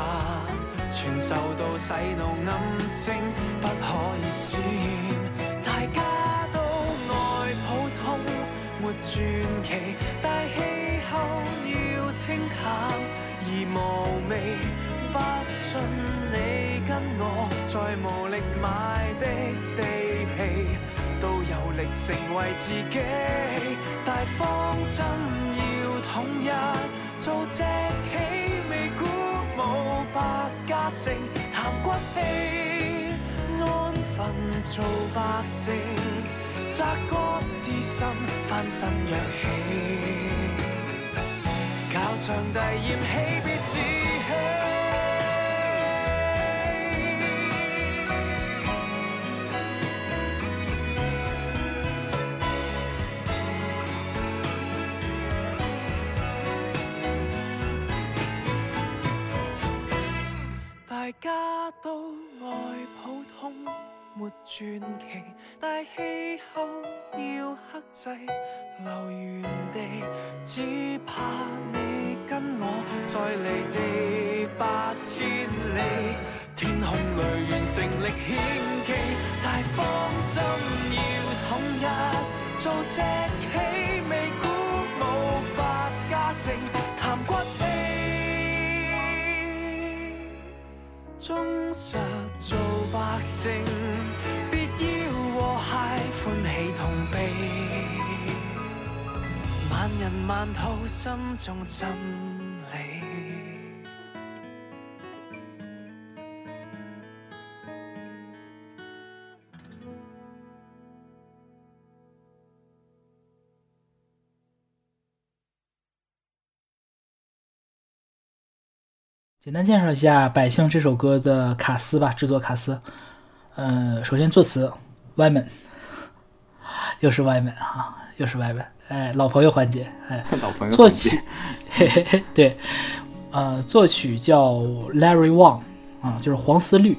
全受到洗腦暗聲，不可以閃。大家都愛普通，沒傳奇。大氣候要清淡而無味。不信你跟我，在無力買的地皮，都有力成為自己。大方針要統一，做隻棋未估冇百。 家姓談骨氣，安分做百姓，摘歌是心，翻身躍起，教上帝嫌棄別自欺。 大家都愛普通，沒傳奇。大氣候要克制，留原地，只怕你跟我再離地8,000 里。天空裏完成力獻技，大方針要統一，做隻棋未估冇百家姓，談骨氣。 忠實做百姓，別要和諧，歡喜同悲。萬人萬套，心中真理。简单介绍一下《百姓》这首歌的卡斯吧，制作卡斯。首先作词 Wyman， 又是 Wyman 啊，又是 Wyman， 哎，老朋友环节，哎，老朋友环节。作曲，对，作曲叫 Larry Wong 啊，就是黄丝绿。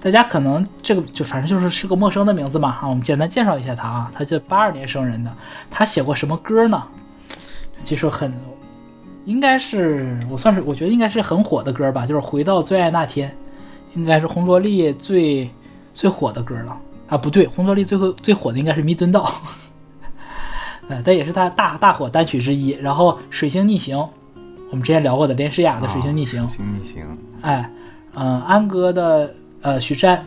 大家可能这个就反正就是个陌生的名字嘛啊，我们简单介绍一下他啊，他就82年生人的，他写过什么歌呢？其实很。 应该是我觉得应该是很火的歌吧，就是《回到最爱那天》，应该是红着力最火的歌了啊，不对，红着力最火的应该是《弥敦道》但也是他大火单曲之一。然后《水星逆行》，我们之前聊过的连诗雅的《水星逆行》，水星逆行，哎，安哥的许瞻《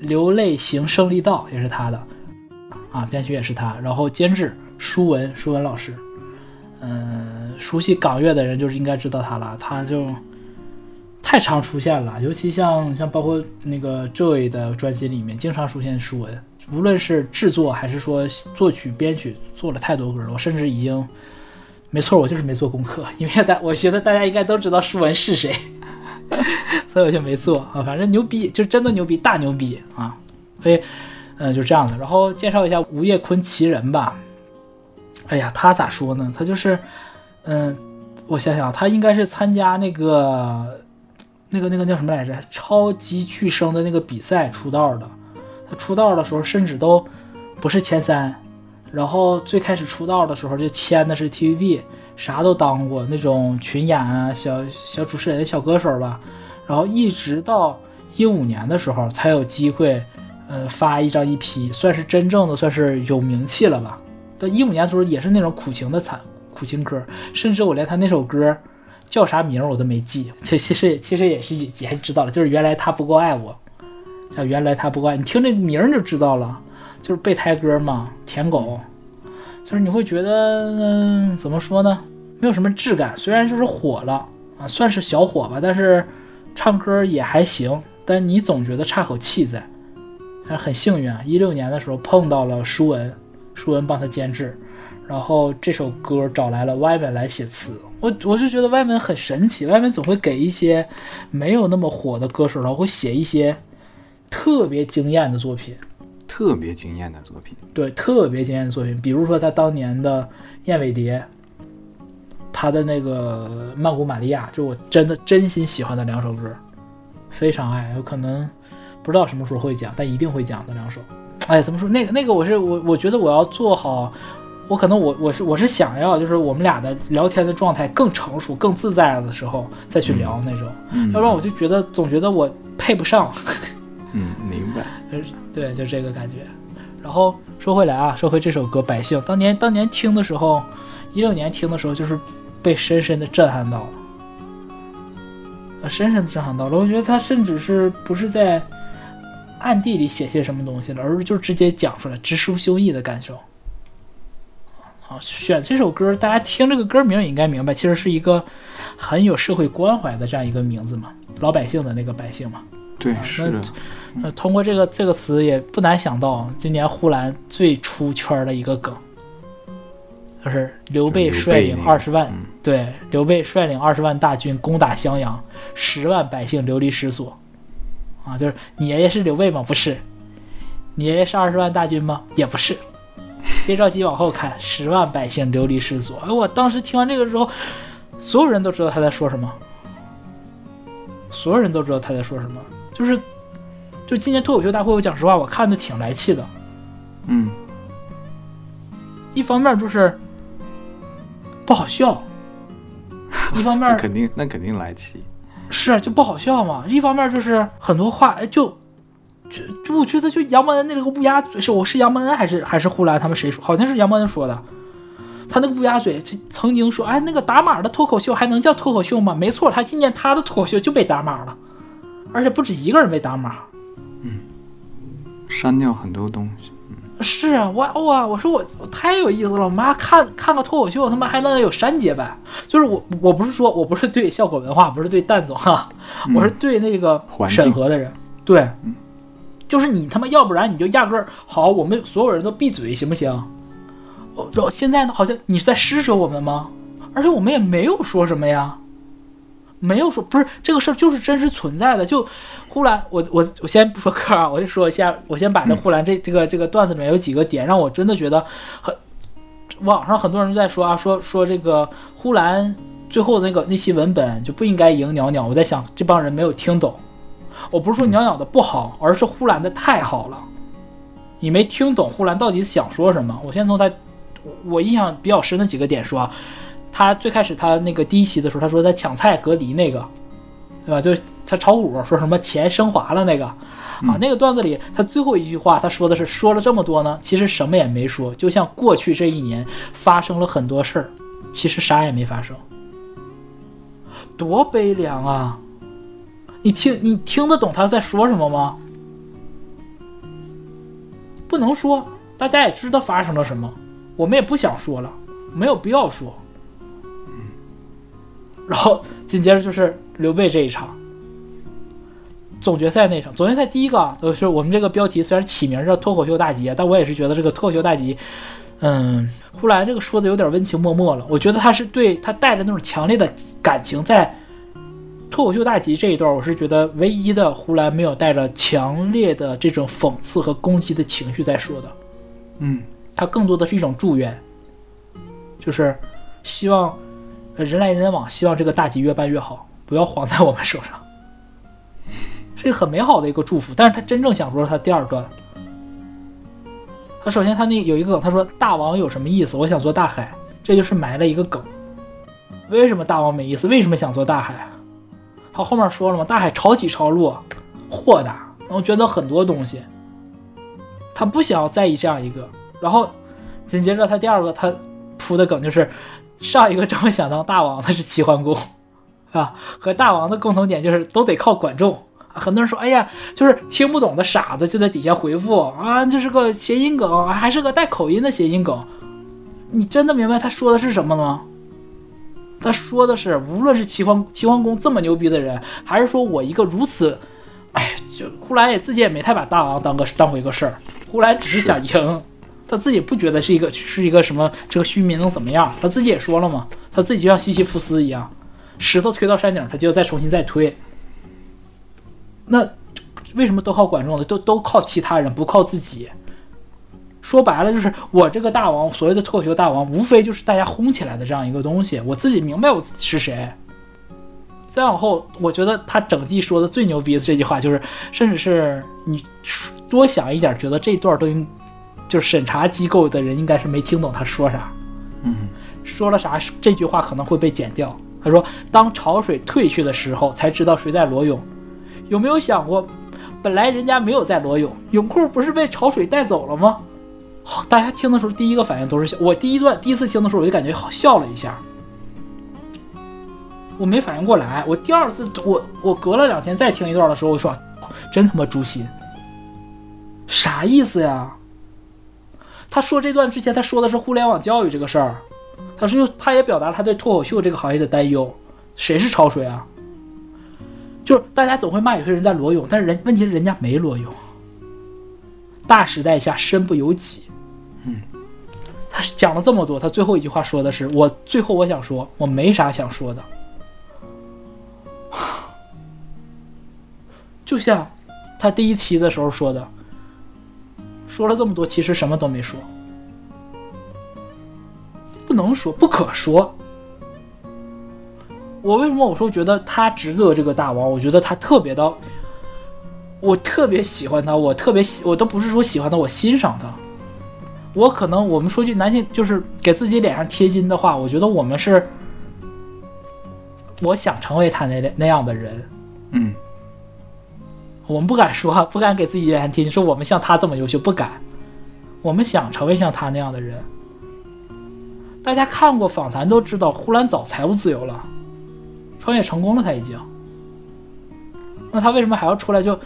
流泪行胜利道》也是他的啊，编曲也是他，然后监制舒文老师，熟悉港乐的人就是应该知道他了，他就太常出现了，尤其像包括那个 Joy 的专辑里面，经常出现舒文，无论是制作还是说作曲编曲，做了太多歌了。我甚至已经没错，我就是没做功课，因为我觉得大家应该都知道舒文是谁，所以我就没做啊。反正牛逼，就真的牛逼，大牛逼啊！所以，就这样的。然后介绍一下吴业坤奇人吧。哎呀，他咋说呢？他就是。 我想想，他应该是参加那个叫什么来着？超级巨声的那个比赛出道的。他出道的时候甚至都不是前三，然后最开始出道的时候就签的是 TVB， 啥都当过，那种群演啊、小主持人、小歌手吧，然后一直到2015年的时候才有机会发一张 EP， 算是真正的算是有名气了吧。到2015年的时候也是那种苦情歌，甚至我连他那首歌叫啥名我都没记，其实也是也知道了，就是原来他不够爱我，叫原来他不够爱你，听这名就知道了，就是备胎歌嘛，舔狗，就是你会觉得怎么说呢，没有什么质感，虽然就是火了啊，算是小火吧，但是唱歌也还行，但你总觉得差口气在。但是很幸运啊，2016年的时候碰到了舒文帮他监制，然后这首歌找来了 Wyman 来写词。我就觉得 Wyman 很神奇， Wyman 总会给一些没有那么火的歌手，然后会写一些特别惊艳的作品，比如说他当年的燕尾蝶，他的那个曼谷玛利亚，就我真心喜欢的两首歌，非常爱，有可能不知道什么时候会讲，但一定会讲的两首。哎，怎么说，那个我觉得我要做好，我可能我是想要，就是我们俩的聊天的状态更成熟更自在的时候再去聊那种，要不然我就觉得总觉得我配不上。明白，对，就这个感觉。然后说回来啊，说回这首歌《百姓》，当年听的时候，2016年听的时候就是被深深的震撼到了，深深的震撼到了。我觉得他甚至是不是在暗地里写些什么东西了，而是就直接讲出来，直抒胸臆的感受。选这首歌，大家听这个歌名也应该明白，其实是一个很有社会关怀的这样一个名字嘛，老百姓的那个百姓嘛。对，是的。通过这个词也不难想到，今年呼兰最出圈的一个梗，就是刘备率领20万，对，刘备率领20万大军攻打襄阳，10万百姓流离失所。啊，就是你爷爷是刘备吗？不是。你爷爷是20万大军吗？也不是。别着急，往后看，10万百姓流离失所。我当时听完这个之后，所有人都知道他在说什么。就今年脱口秀大会，我讲实话，我看的挺来气的。一方面就是不好笑，一方面那肯定来气。是啊，就不好笑嘛。一方面就是很多话，哎，就我觉得就杨蒙恩那个乌鸦嘴，是杨蒙恩还是呼兰他们谁说？好像是杨蒙恩说的。他那个乌鸦嘴曾经说，哎，那个打码的脱口秀还能叫脱口秀吗？没错，他今年他的脱口秀就被打码了，而且不止一个人被打码。删掉很多东西。是啊，我说我太有意思了，妈看个脱口秀，他妈还能有删节呗？就是我不是说我不是对笑果文化，不是对蛋总哈，我是对那个审核的人。对，就是你他妈要不然你就压根儿好，我们所有人都闭嘴行不行？现在好像你是在施舍我们吗？而且我们也没有说什么呀，没有说，不是这个事儿就是真实存在的。就呼兰，我先不说歌啊，我就说一下，我先把这呼兰这个段子里面有几个点让我真的觉得很，网上很多人在说啊，说这个呼兰最后的那期文本就不应该赢鸟鸟。我在想这帮人没有听懂，我不是说鸟鸟的不好，而是呼兰的太好了，你没听懂呼兰到底想说什么。我先从我印象比较深的几个点说啊，他最开始他那个第一期的时候，他说他抢菜隔离那个，对吧？就是他炒股说什么钱升华了那个啊，那个段子里他最后一句话他说的是，说了这么多呢，其实什么也没说，就像过去这一年发生了很多事儿，其实啥也没发生，多悲凉啊！你听得懂他在说什么吗？不能说，大家也知道发生了什么。我们也不想说了，没有必要说。然后紧接着就是刘备这一场，总决赛那场。总决赛第一个就是我们这个标题虽然起名叫脱口秀大集，但我也是觉得这个脱口秀大集，呼兰这个说的有点温情脉脉了。我觉得他是对他带着那种强烈的感情，在脱口秀大集这一段，我是觉得唯一的呼兰没有带着强烈的这种讽刺和攻击的情绪在说的。它更多的是一种祝愿，就是希望人来人往，希望这个大集越办越好，不要晃在我们手上，是一个很美好的一个祝福。但是他真正想说他第二段，他首先他那有一个梗，他说大王有什么意思？我想做大海，这就是埋了一个梗。为什么大王没意思？为什么想做大海？他后面说了嘛，大海潮起潮落，豁达，然后觉得很多东西。他不想要在意这样一个。然后紧接着他第二个他铺的梗就是上一个这么想当大王的是齐桓公啊，和大王的共同点就是都得靠管仲。很多人说哎呀就是听不懂的傻子就在底下回复啊，这是个谐音梗，还是个带口音的谐音梗。你真的明白他说的是什么吗？他说的是无论是齐桓公这么牛逼的人，还是说我一个如此哎，就呼兰也自己也没太把大王当回个事儿，呼兰只是想赢，他自己不觉得是一个什么这个虚名能怎么样，他自己也说了嘛，他自己就像西西弗斯一样，石头推到山顶他就要再重新推。那为什么都靠管仲的，都靠其他人不靠自己？说白了就是我这个大王，所谓的脱口秀大王无非就是大家轰起来的这样一个东西，我自己明白我自己是谁。再往后我觉得他整季说的最牛逼的这句话就是甚至是你多想一点觉得这段都应就是审查机构的人应该是没听懂他说啥，说了啥，这句话可能会被剪掉。他说当潮水退去的时候才知道谁在裸泳，有没有想过本来人家没有在裸泳，泳裤不是被潮水带走了吗？大家听的时候第一个反应都是笑，我第一次听的时候我就感觉好笑了一下，我没反应过来，我第二次我隔了2天再听一段的时候我说真他妈诛心，啥意思呀？他说这段之前他说的是互联网教育这个事儿，他也表达了他对脱口秀这个行业的担忧，谁是潮水啊？就是大家总会骂有些人在裸泳，但是问题是人家没裸泳，大时代下身不由己。他讲了这么多，他最后一句话说的是我想说我没啥想说的，就像他第一期的时候说的，说了这么多其实什么都没说，不能说不可说。我为什么我说觉得他值得这个大王，我觉得他特别的，我特别喜欢他，我都不是说喜欢他，我欣赏他。我可能我们说句难听，就是给自己脸上贴金的话，我觉得我想成为他那样的人。我们不敢说，不敢给自己脸上贴金，说我们像他这么优秀，不敢。我们想成为像他那样的人。大家看过访谈都知道，呼兰早财务自由了，创业成功了，他已经。那他为什么还要出来？就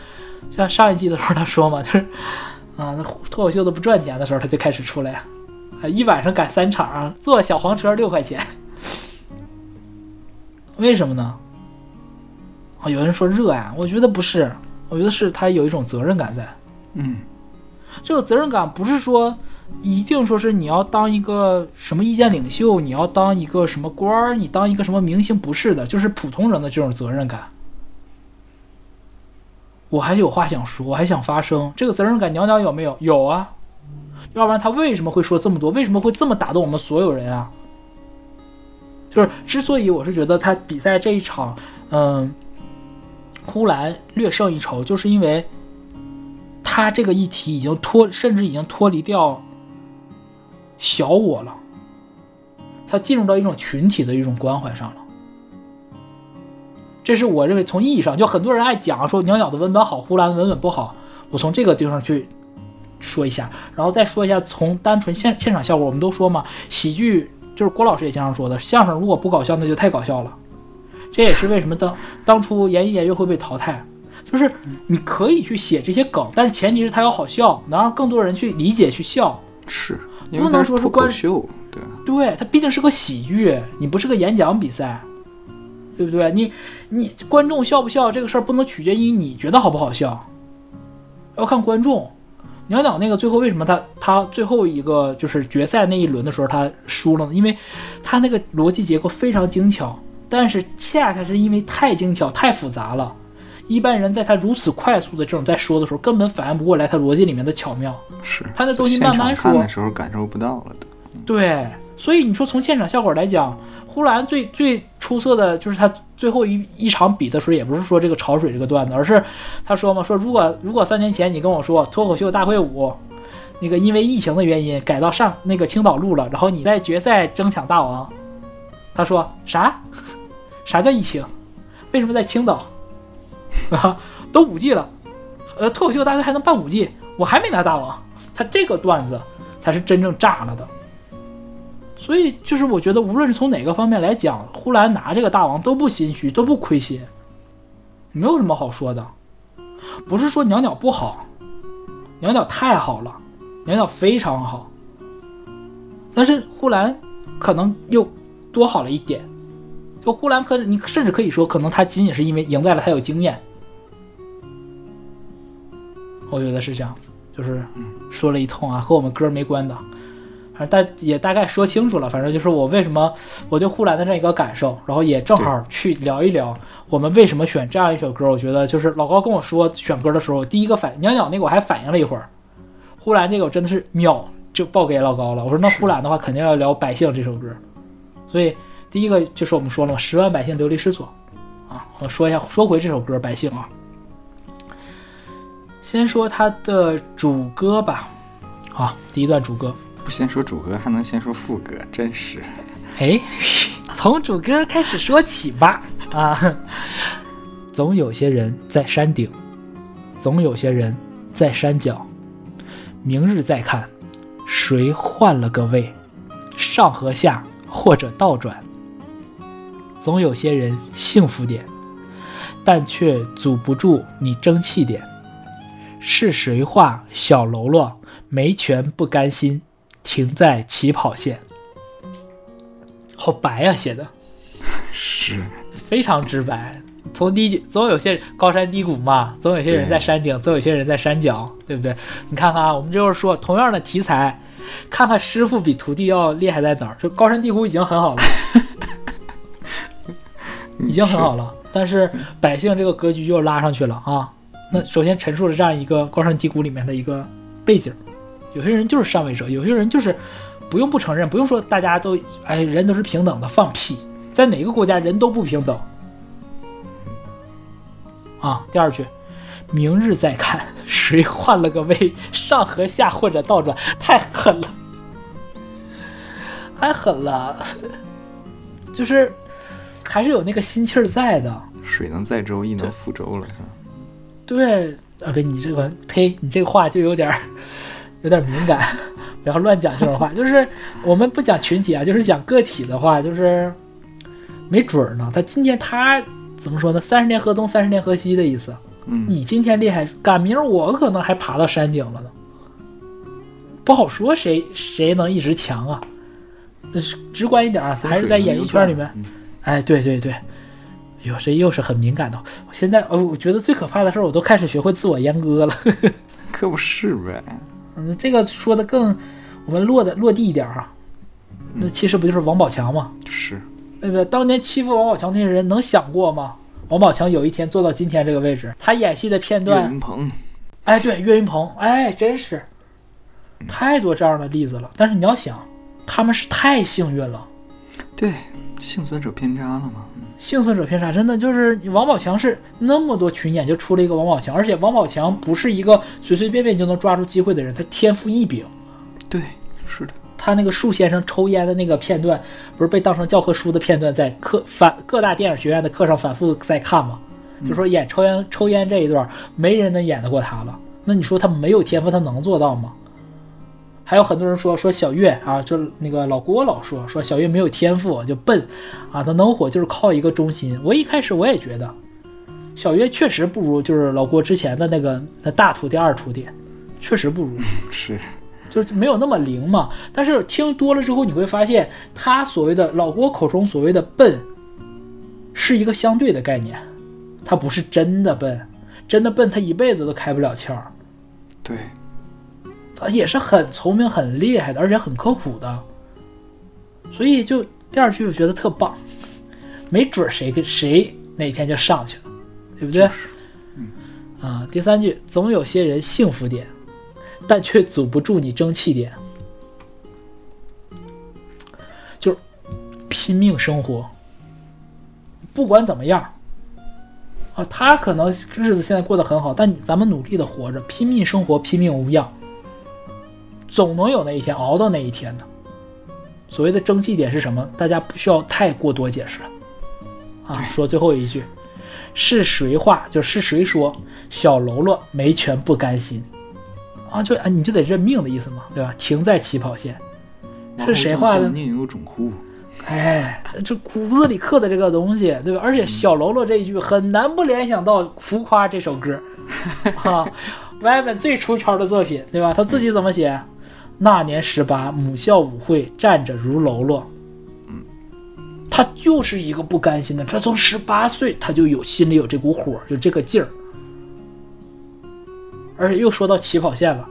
像上一季的时候他说嘛，就是啊，脱口秀都不赚钱的时候他就开始出来，一晚上赶3场啊，坐小黄车6块钱。为什么呢？有人说热爱，我觉得不是，我觉得是他有一种责任感在。这个责任感不是说一定说是你要当一个什么意见领袖，你要当一个什么官，你当一个什么明星，不是的，就是普通人的这种责任感。我还有话想说，我还想发声，这个责任感袅袅有没有？有啊，要不然他为什么会说这么多？为什么会这么打动我们所有人啊？就是之所以我是觉得他比赛这一场，呼兰略胜一筹，就是因为他这个议题已经甚至已经脱离掉小我了，他进入到一种群体的一种关怀上了。这是我认为从意义上，就很多人爱讲说鸟的文本好，呼兰的文本不好，我从这个地方去说一下，然后再说一下从单纯现场效果。我们都说嘛，喜剧就是郭老师也经常说的，相声如果不搞笑那就太搞笑了，这也是为什么当初演艺演员会被淘汰，就是你可以去写这些梗，但是前提是它要好笑，能让更多人去理解去笑，是不能说是脱口秀，对，它毕竟是个喜剧，你不是个演讲比赛，对不对？你观众笑不笑这个事儿不能取决于你觉得好不好笑，要看观众。鸟鸟那个最后为什么他最后一个就是决赛那一轮的时候他输了呢？因为他那个逻辑结构非常精巧，但是恰恰是因为太精巧太复杂了，一般人在他如此快速的这种在说的时候根本反应不过来他逻辑里面的巧妙，是他那东西慢慢说，看的时候感受不到了的。对，所以你说从现场效果来讲，呼兰最出色的就是他最后一场比的时候，也不是说这个潮水这个段子，而是他说嘛，说如果3年前你跟我说脱口秀大会5那个因为疫情的原因改到上那个青岛路了，然后你在决赛争抢大王。他说啥叫疫情？为什么在青岛？都5G 了，脱口秀大会还能办5G，我还没拿大王。他这个段子才是真正炸了的。所以就是我觉得无论是从哪个方面来讲，呼兰拿这个大王都不心虚，都不亏心，没有什么好说的。不是说鸟鸟不好，鸟鸟太好了，鸟鸟非常好，但是呼兰可能又多好了一点。就呼兰你甚至可以说，可能他仅仅是因为赢在了他有经验。我觉得是这样子，就是说了一通啊，和我们歌没关的，反正也大概说清楚了。反正就是我为什么我对呼兰的这样一个感受，然后也正好去聊一聊我们为什么选这样一首歌。我觉得就是老高跟我说选歌的时候，第一个鸟鸟那个我还反应了一会儿，呼兰这个我真的是秒就报给老高了。我说那呼兰的话肯定要聊《百姓》这首歌，所以第一个就是我们说了嘛，10万百姓流离失所啊。我说回这首歌《百姓》啊。先说他的主歌吧，啊，第一段主歌。不先说主歌，还能先说副歌，真是。哎，从主歌开始说起吧，啊，总有些人在山顶，总有些人在山脚，明日再看，谁换了个位，上和下或者倒转。总有些人幸福点，但却阻不住你争气点。是谁画小喽啰没权不甘心停在起跑线。好白啊，写的是非常直白。从第一句，总有些高山低谷嘛，总有些人在山顶，总有些人在山脚，对不对？你看看啊，我们就是说同样的题材，看看师傅比徒弟要厉害在哪儿。就高山低谷已经很好了，已经很好了，但是百姓这个格局就拉上去了啊。那首先陈述了这样一个高山低谷里面的一个背景，有些人就是上位者，有些人就是不用不承认，不用说大家都哎人都是平等的，放屁，在哪个国家人都不平等啊。第二句，明日再看，谁换了个位，上和下或者倒转，太狠了，太狠了，就是还是有那个心气儿在的。水能载舟，亦能覆舟了，是吧？对啊，不，你这个呸，你这个话就有点敏感，不要乱讲这种话。就是我们不讲群体啊，就是讲个体的话，就是没准呢。他今天他怎么说呢？30年河东，30年河西的意思。嗯，你今天厉害，赶明儿我可能还爬到山顶了呢。不好说谁能一直强啊。直观一点啊，还是在演艺圈里面。哎，对对对。哟，这又是很敏感的。我现在我觉得最可怕的事儿，我都开始学会自我阉割了。可不是呗。嗯，这个说的更我们落地一点啊。那其实不就是王宝强吗？是。对不对？当年欺负王宝强那些人能想过吗？王宝强有一天坐到今天这个位置，他演戏的片段。岳云鹏。哎，对，岳云鹏，哎，真是太多这样的例子了。但是你要想，他们是太幸运了。对，幸存者偏差了嘛。幸存者偏差，真的就是王宝强是那么多群演就出了一个王宝强，而且王宝强不是一个随随便便就能抓住机会的人，他天赋异禀。对，是的。他那个树先生抽烟的那个片段，不是被当成教科书的片段，在各大电影学院的课上反复在看吗？就说演抽烟这一段，没人能演得过他了。那你说他没有天赋，他能做到吗？还有很多人说小岳啊，就那个老郭老说小岳没有天赋就笨啊，他能火就是靠一个忠心。我一开始我也觉得小岳确实不如就是老郭之前的那个那大徒弟二徒弟，确实不如，是就是没有那么灵嘛。但是听多了之后你会发现，他所谓的老郭口中所谓的笨是一个相对的概念，他不是真的笨，真的笨他一辈子都开不了窍。对，他也是很聪明很厉害的，而且很刻苦的。所以就第二句我觉得特棒，没准谁跟谁哪天就上去了，对不对？就是第三句，总有些人幸福点，但却阻不住你争气点。就是拼命生活，不管怎么样啊，他可能日子现在过得很好，但咱们努力的活着，拼命生活，拼命无恙。总能有那一天，熬到那一天的。所谓的争气点是什么？大家不需要太过多解释啊。说最后一句，是谁话就是谁说，小喽啰没权不甘心啊，就你就得认命的意思嘛，对吧？停在起跑线，是谁话的？宁有种乎？哎，这骨子里刻的这个东西，对吧？而且小喽啰这一句很难不联想到《浮夸》这首歌啊，Wyman 最出圈的作品，对吧？他自己怎么写？那年18，母校舞会，站着如喽啰。他就是一个不甘心的，他从18岁他就有心里有这股火，有这个劲儿。而且又说到起跑线了，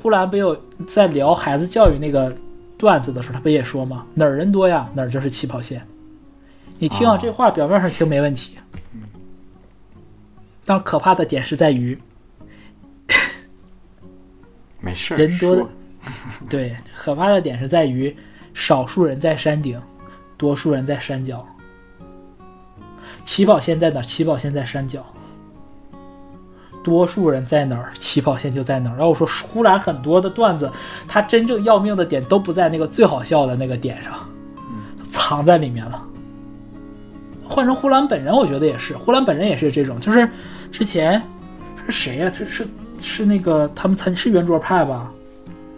呼兰不又在聊孩子教育那个段子的时候，他不也说吗？哪儿人多呀，哪儿就是起跑线。你听啊，这话表面上听没问题，但可怕的点是在于。没事，人多的，对，可怕的点是在于，少数人在山顶，多数人在山脚。起跑线在哪？起跑线在山脚。多数人在哪儿？起跑线就在哪儿。然后我说，忽然很多的段子，它真正要命的点都不在那个最好笑的那个点上，藏在里面了。换成呼兰本人，我觉得也是，呼兰本人也是这种，就是之前是谁呀、啊？是那个他们是圆桌派吧，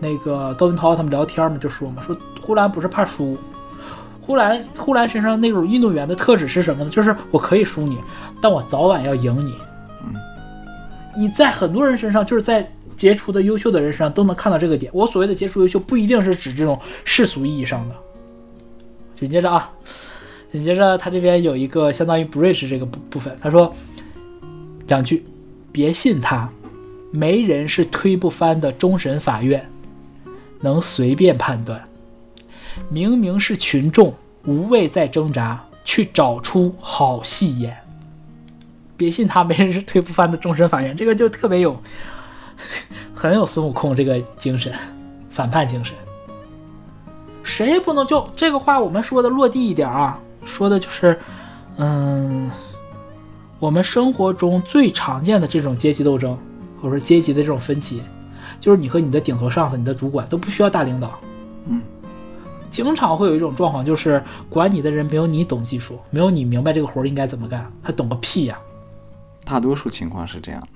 那个窦文涛他们聊天嘛，就说嘛，说呼兰不是怕输，呼兰身上那种运动员的特质是什么呢？就是我可以输你，但我早晚要赢你。你在很多人身上，就是在杰出的优秀的人身上都能看到这个点。我所谓的杰出优秀不一定是指这种世俗意义上的。紧接着他这边有一个相当于 bridge 这个部分，他说两句，别信他，没人是推不翻的终审法院，能随便判断。明明是群众无谓在挣扎，去找出好戏演。别信他，没人是推不翻的终审法院，这个就特别有，很有孙悟空这个精神，反叛精神。谁也不能就这个话，我们说的落地一点啊，说的就是，我们生活中最常见的这种阶级斗争。或者说阶级的这种分歧，就是你和你的顶头上司、你的主管都不需要大领导。经常会有一种状况，就是管你的人没有你懂技术，没有你明白这个活应该怎么干，他懂个屁呀、啊！大多数情况是这样的。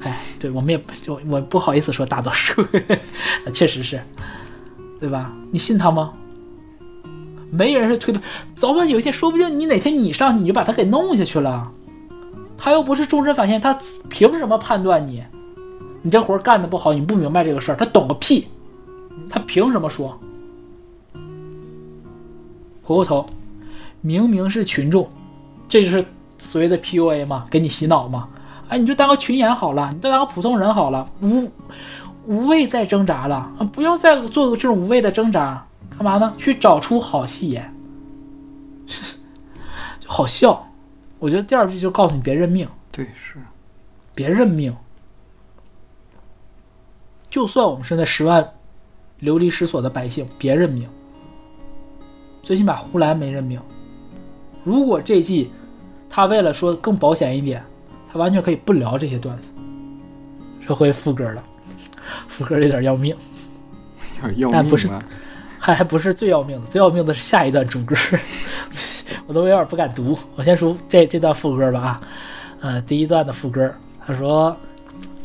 哎，对，我们也我不好意思说大多数，确实是，对吧？你信他吗？没人是推的，早晚有一天，说不定你哪天你上去，你就把他给弄下去了。他又不是终身法院，他凭什么判断你？你这活干得不好，你不明白这个事儿，他懂个屁，他凭什么说？回过头，明明是群众，这就是所谓的 PUA 嘛，给你洗脑嘛。哎，你就当个群演好了，你就当个普通人好了，无谓再挣扎了啊！不要再做这种无谓的挣扎，干嘛呢？去找出好戏演，就好笑。我觉得第二句就告诉你别认命，对，是，别认命。就算我们是那10万流离失所的百姓，别认命。最起码呼兰没认命。如果这季他为了说更保险一点，他完全可以不聊这些段子。这回副歌了，副歌有点要命，有点要命，但不是，还不是最要命的，最要命的是下一段主歌。我都有点不敢读，我先说这段副歌吧啊，第一段的副歌，他说：“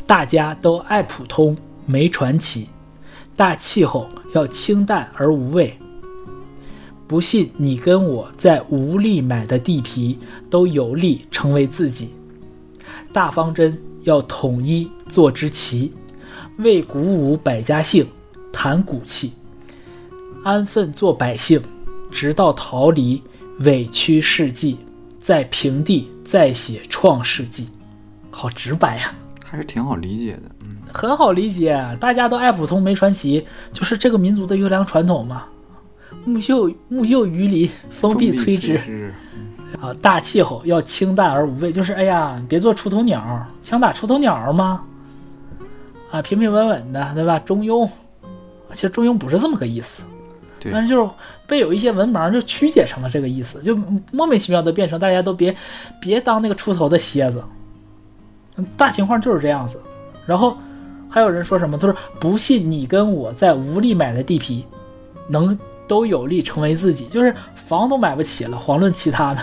大家都爱普通，没传奇，大气候要清淡而无味。不信你跟我在无力买的地皮，都有力成为自己。大方针要统一做之旗，为鼓舞百家姓，谈骨气，安分做百姓，直到逃离。”委屈事迹，在平地再写创世纪。好直白啊，还是挺好理解的。很好理解，大家都爱普通没传奇，就是这个民族的优良传统嘛。木秀于林，风必摧之。啊，大气候要清淡而无味，就是哎呀，别做出头鸟，想打出头鸟吗？啊，平平稳稳的，对吧？中庸，其实中庸不是这么个意思。但是就是被有一些文盲就曲解成了这个意思，就莫名其妙的变成大家都别当那个出头的蝎子，大情况就是这样子。然后还有人说什么，他说不信你跟我在无力买的地皮能都有力成为自己，就是房都买不起了，遑论其他的。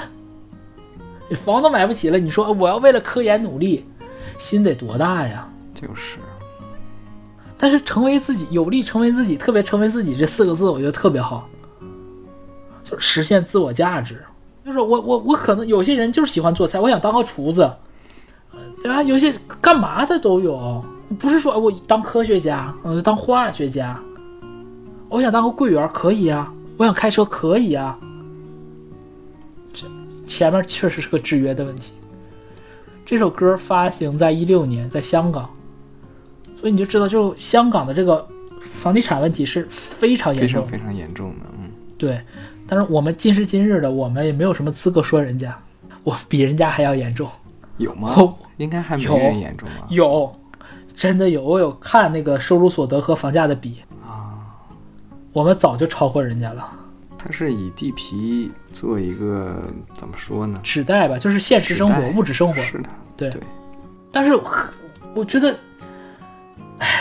房都买不起了，你说我要为了科研努力，心得多大呀？就是。但是成为自己，有力成为自己，特别成为自己这四个字，我觉得特别好，就是实现自我价值。就是我可能有些人就是喜欢做菜，我想当个厨子，对吧？有些干嘛的都有，不是说我当科学家，当化学家，我想当个柜员可以啊，我想开车可以啊。前面确实是个制约的问题。这首歌发行在2016年，在香港。所以你就知道，就香港的这个房地产问题是非常严重的，非常非常严重的，嗯，对。但是我们今时今日的，我们也没有什么资格说人家，我比人家还要严重，有吗？应该还没人严重啊。有，真的有，我有看那个收入所得和房价的比啊，我们早就超过人家了。它是以地皮做一个怎么说呢？指代吧，就是现实生活、物质生活，是的，对。但是我觉得。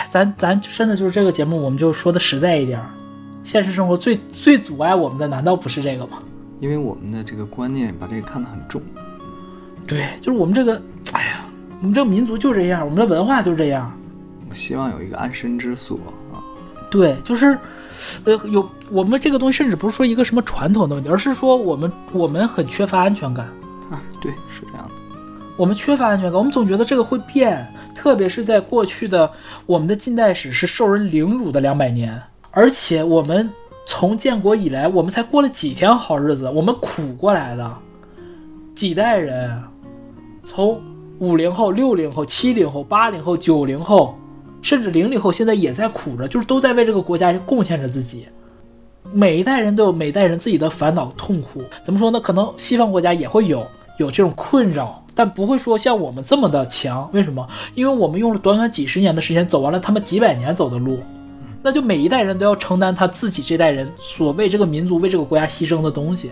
咱真的就是这个节目我们就说的实在一点，现实生活最最阻碍我们的难道不是这个吗？因为我们的这个观念把这个看得很重，对，就是我们这个，哎呀，我们这个民族就这样，我们的文化就这样，我希望有一个安身之所啊。对，就是有我们这个东西，甚至不是说一个什么传统的问题，而是说我们很缺乏安全感啊。对，是这样的，我们缺乏安全感，我们总觉得这个会变，特别是在过去的我们的近代史是受人凌辱的200年，而且我们从建国以来，我们才过了几天好日子，我们苦过来的几代人，从50后、60后、70后、80后、90后，甚至00后，现在也在苦着，就是都在为这个国家贡献着自己。每一代人都有每一代人自己的烦恼痛苦，怎么说呢？可能西方国家也会有这种困扰。但不会说像我们这么的强，为什么？因为我们用了短短几十年的时间走完了他们几百年走的路，那就每一代人都要承担他自己这代人所为这个民族、为这个国家牺牲的东西，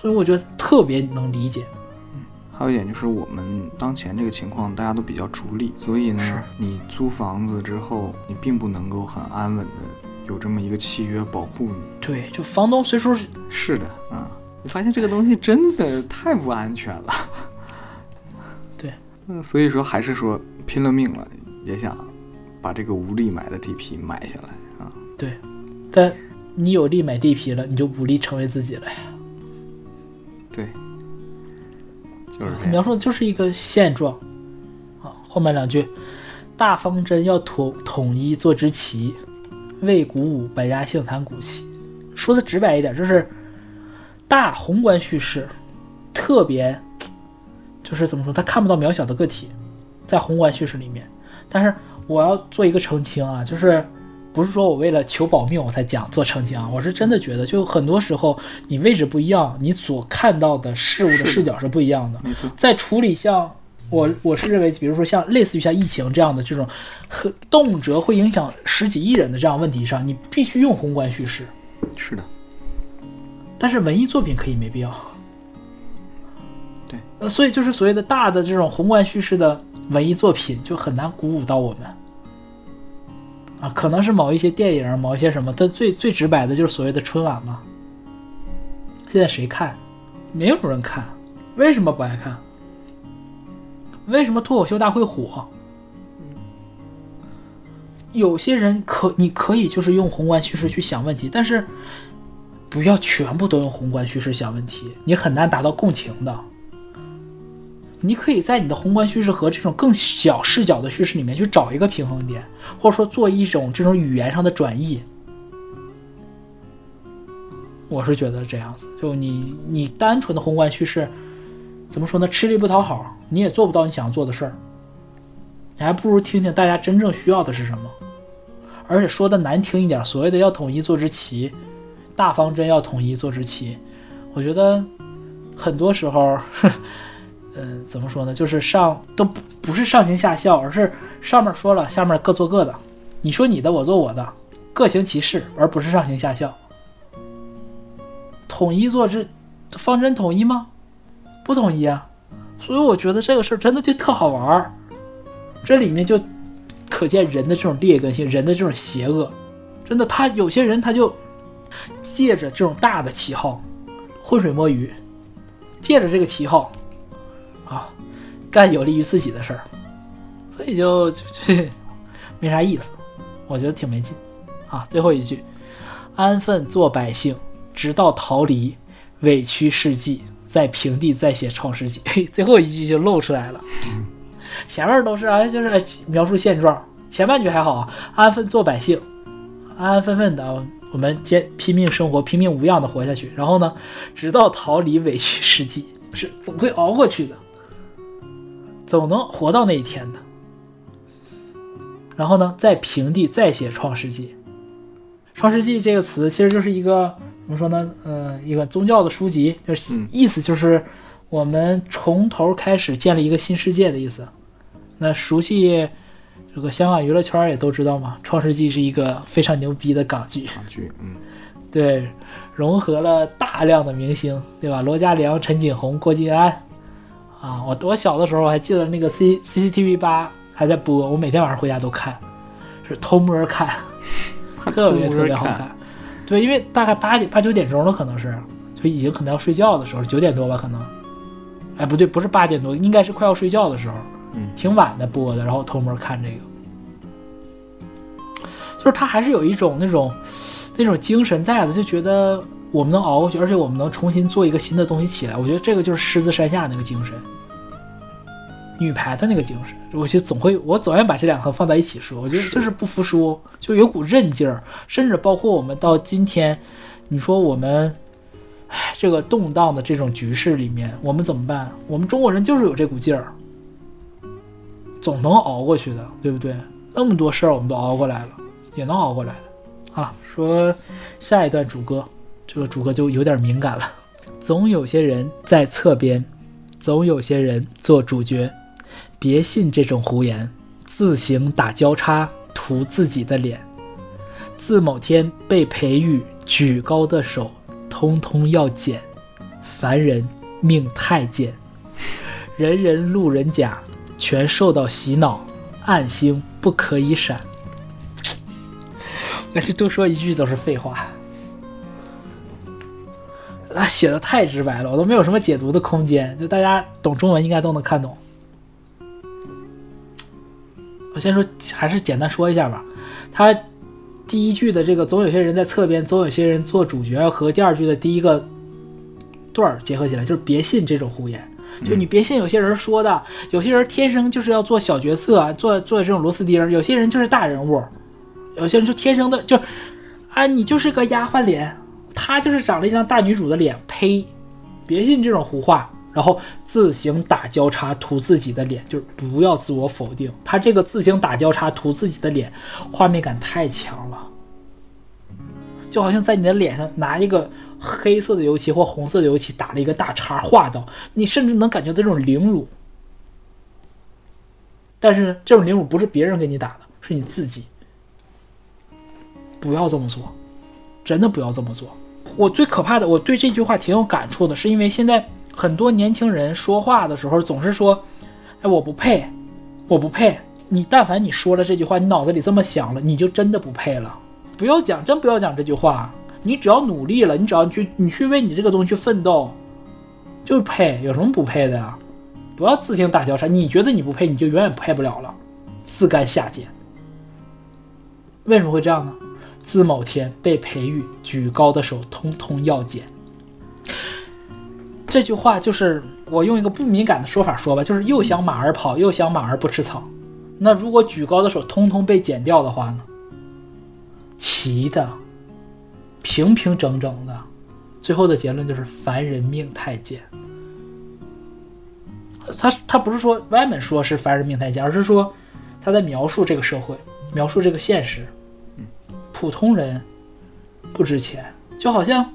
所以我觉得特别能理解。还有一点就是我们当前这个情况大家都比较逐利，所以呢，你租房子之后你并不能够很安稳的有这么一个契约保护你，对，就房东随时是的啊。你发现这个东西真的太不安全了。所以说还是说拼了命了也想把这个无力买的地皮买下来啊。对，但你有力买地皮了，你就无力成为自己了呀。对，就是这样，描述的就是一个现状啊。后面两句，大方针要统一做之旗，为鼓舞百家姓谈骨气。说的直白一点，就是大宏观叙事特别。就是怎么说，他看不到渺小的个体在宏观叙事里面。但是我要做一个澄清啊，就是不是说我为了求保命我才讲做澄清啊，我是真的觉得就很多时候你位置不一样，你所看到的事物的视角是不一样的。在处理像我是认为比如说像类似于像疫情这样的这种动辄会影响10几亿人的这样问题上，你必须用宏观叙事。是的，但是文艺作品可以没必要。对，所以就是所谓的大的这种宏观叙事的文艺作品就很难鼓舞到我们啊，可能是某一些电影、某一些什么，它最直白的就是所谓的春晚嘛。现在谁看？没有人看，为什么不爱看？为什么脱口秀大会火？有些人你可以就是用宏观叙事去想问题，但是不要全部都用宏观叙事想问题，你很难达到共情的。你可以在你的宏观叙事和这种更小视角的叙事里面去找一个平衡点，或者说做一种这种语言上的转译。我是觉得这样子，就你单纯的宏观叙事怎么说呢，吃力不讨好，你也做不到你想做的事儿。你还不如听听大家真正需要的是什么。而且说的难听一点，所谓的要统一做之旗，大方针要统一做之旗，我觉得很多时候怎么说呢，就是都不是上行下效，而是上面说了，下面各做各的，你说你的我做我的，各行其事，而不是上行下效。统一做之方针统一吗？不统一啊。所以我觉得这个事儿真的就特好玩，这里面就可见人的这种劣根性，人的这种邪恶。真的，他有些人他就借着这种大的旗号浑水摸鱼，借着这个旗号啊，干有利于自己的事儿，所以就没啥意思，我觉得挺没劲啊。最后一句，安分做百姓，直到逃离，委屈世纪，在平地再写创世纪。最后一句就露出来了，前面都是啊，就是描述现状。前半句还好，安分做百姓，安安分分的，我们拼命生活，拼命无恙的活下去。然后呢，直到逃离委屈世纪，是总会熬过去的，总能活到那一天的。然后呢，在平地再写创世纪。创世纪这个词其实就是一个怎么说呢？一个宗教的书籍，就是意思就是我们从头开始建立一个新世界的意思。那熟悉这个香港娱乐圈也都知道嘛，《创世纪》是一个非常牛逼的港剧，嗯，对，融合了大量的明星，对吧？罗嘉良、陈锦鸿、郭晋安啊，我小的时候还记得那个 CCTV8 还在播，我每天晚上回家都看，是偷摸看。特别好看，对，因为大概8、9点钟了，可能是就已经可能要睡觉的时候，9点多吧，可能，哎，不对，不是8点多，应该是快要睡觉的时候，挺晚的播的，然后偷摸看这个，就是他还是有一种那种精神在的，就觉得我们能熬过去，而且我们能重新做一个新的东西起来。我觉得这个就是狮子山下那个精神，女排的那个精神，我总愿把这两个放在一起说。我觉得就是不服输，就有股韧劲儿，甚至包括我们到今天，你说我们这个动荡的这种局势里面，我们怎么办？我们中国人就是有这股劲儿，总能熬过去的，对不对？那么多事儿我们都熬过来了，也能熬过来的啊。说下一段主歌，这个主歌就有点敏感了。总有些人在侧边，总有些人做主角。别信这种胡言，自行打交叉，涂自己的脸。自某天被培育举高的手，通通要剪。凡人命太贱，人人路人甲，全受到洗脑，暗星不可以闪。那就多说一句都是废话。他写的太直白了，我都没有什么解读的空间，就大家懂中文应该都能看懂。我先说，还是简单说一下吧。他第一句的这个总有些人在侧边，总有些人做主角，和第二句的第一个段结合起来，就是别信这种胡言，就你别信有些人说的，有些人天生就是要做小角色，做这种螺丝钉，有些人就是大人物，有些人就天生的就啊，你就是个丫鬟脸，他就是长了一张大女主的脸，呸！别信这种胡话。然后自行打交叉涂自己的脸，就是不要自我否定。他这个自行打交叉涂自己的脸，画面感太强了，就好像在你的脸上拿一个黑色的油漆或红色的油漆打了一个大叉，画到你甚至能感觉到这种凌辱。但是这种凌辱不是别人给你打的，是你自己。不要这么做，真的不要这么做。我最可怕的，我对这句话挺有感触的，是因为现在很多年轻人说话的时候总是说，哎，我不配，我不配。你但凡你说了这句话，你脑子里这么想了，你就真的不配了。不要讲，真不要讲这句话。你只要努力了，你只要你去为你这个东西奋斗，就配，有什么不配的呀？不要自行打交叉，你觉得你不配，你就永远配不了了，自甘下贱。为什么会这样呢？自某天被培育举高的手，通通要剪。这句话就是我用一个不敏感的说法说吧，就是又想马儿跑，又想马儿不吃草。那如果举高的手通通被剪掉的话呢？齐的，平平整整的，最后的结论就是凡人命太贱。他不是说Wyman说是凡人命太贱，而是说他在描述这个社会，描述这个现实，普通人不值钱。就好像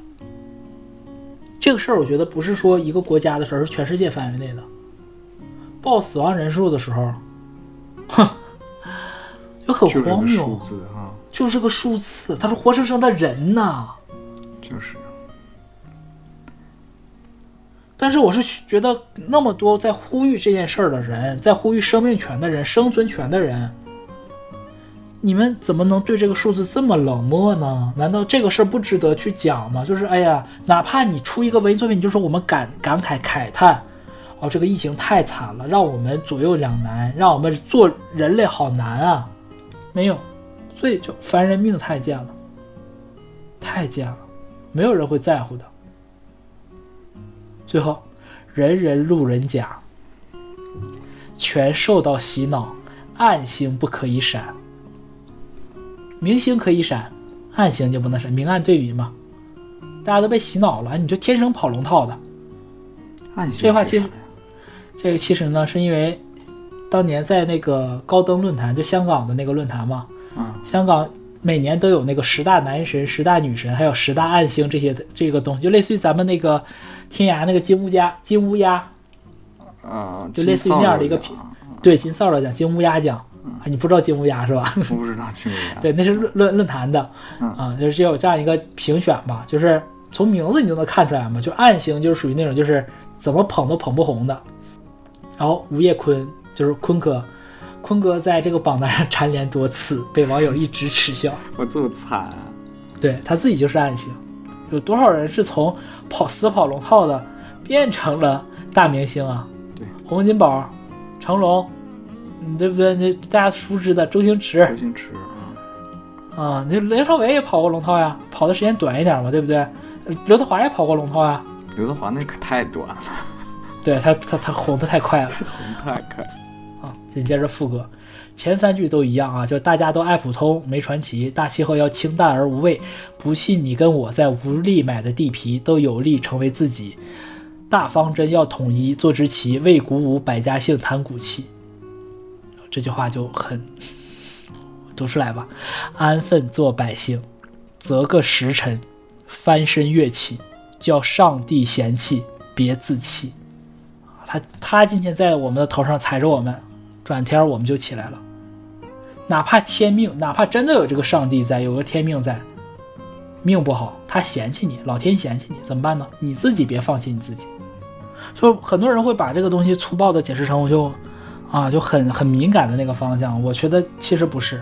这个事儿，我觉得不是说一个国家的事儿，是全世界范围内的。报死亡人数的时候，就很荒谬，就是个数字啊，就是个数字。他是活生生的人呐，就是。但是我是觉得，那么多在呼吁这件事儿的人，在呼吁生命权的人、生存权的人，你们怎么能对这个数字这么冷漠呢？难道这个事儿不值得去讲吗？就是哎呀，哪怕你出一个文艺作品，你就说我们感慨慨叹，哦，这个疫情太惨了，让我们左右两难，让我们做人类好难啊，没有，所以就凡人命太贱了，太贱了，没有人会在乎的。最后，人人路人甲，全受到洗脑，暗星不可以闪。明星可以闪，暗星就不能闪，明暗对比嘛。大家都被洗脑了，你就天生跑龙套的。这话其实呢，是因为当年在那个高登论坛，就香港的那个论坛嘛，香港每年都有那个十大男神、十大女神，还有十大暗星这些这个东西，就类似于咱们那个天涯那个金乌鸦，就类似于那样的一个品，对，金扫帚奖、金乌鸦奖。啊，你不知道金乌鸦是吧？我不知道金乌鸦。对，那是论坛的啊，就是只有这样一个评选吧，就是从名字你就能看出来嘛，就暗星就是属于那种就是怎么捧都捧不红的。然后吴业坤就是坤哥在这个榜单上蝉联多次，被网友一直耻笑。我这么惨啊。对，他自己就是暗星，有多少人是从死跑龙套的变成了大明星啊？对，洪金宝、成龙。对不对？那大家熟知的周星驰啊，那梁朝伟也跑过龙套呀，跑的时间短一点嘛，对不对？刘德华也跑过龙套呀。刘德华那可太短了，对他红的太快了，啊！紧接着副歌，前三句都一样啊，就大家都爱普通没传奇，大气候要清淡而无味，不信你跟我在无力买的地皮都有力成为自己，大方针要统一做直旗，为鼓舞百家姓谈骨气。这句话就很读出来吧，安分做百姓，择个时辰，翻身跃起，叫上帝嫌弃，别自弃。他今天在我们的头上踩着我们，转天我们就起来了。哪怕天命，哪怕真的有这个上帝在，有个天命在，命不好，他嫌弃你，老天嫌弃你，怎么办呢？你自己别放弃你自己。所以很多人会把这个东西粗暴的解释成就很敏感的那个方向，我觉得其实不是，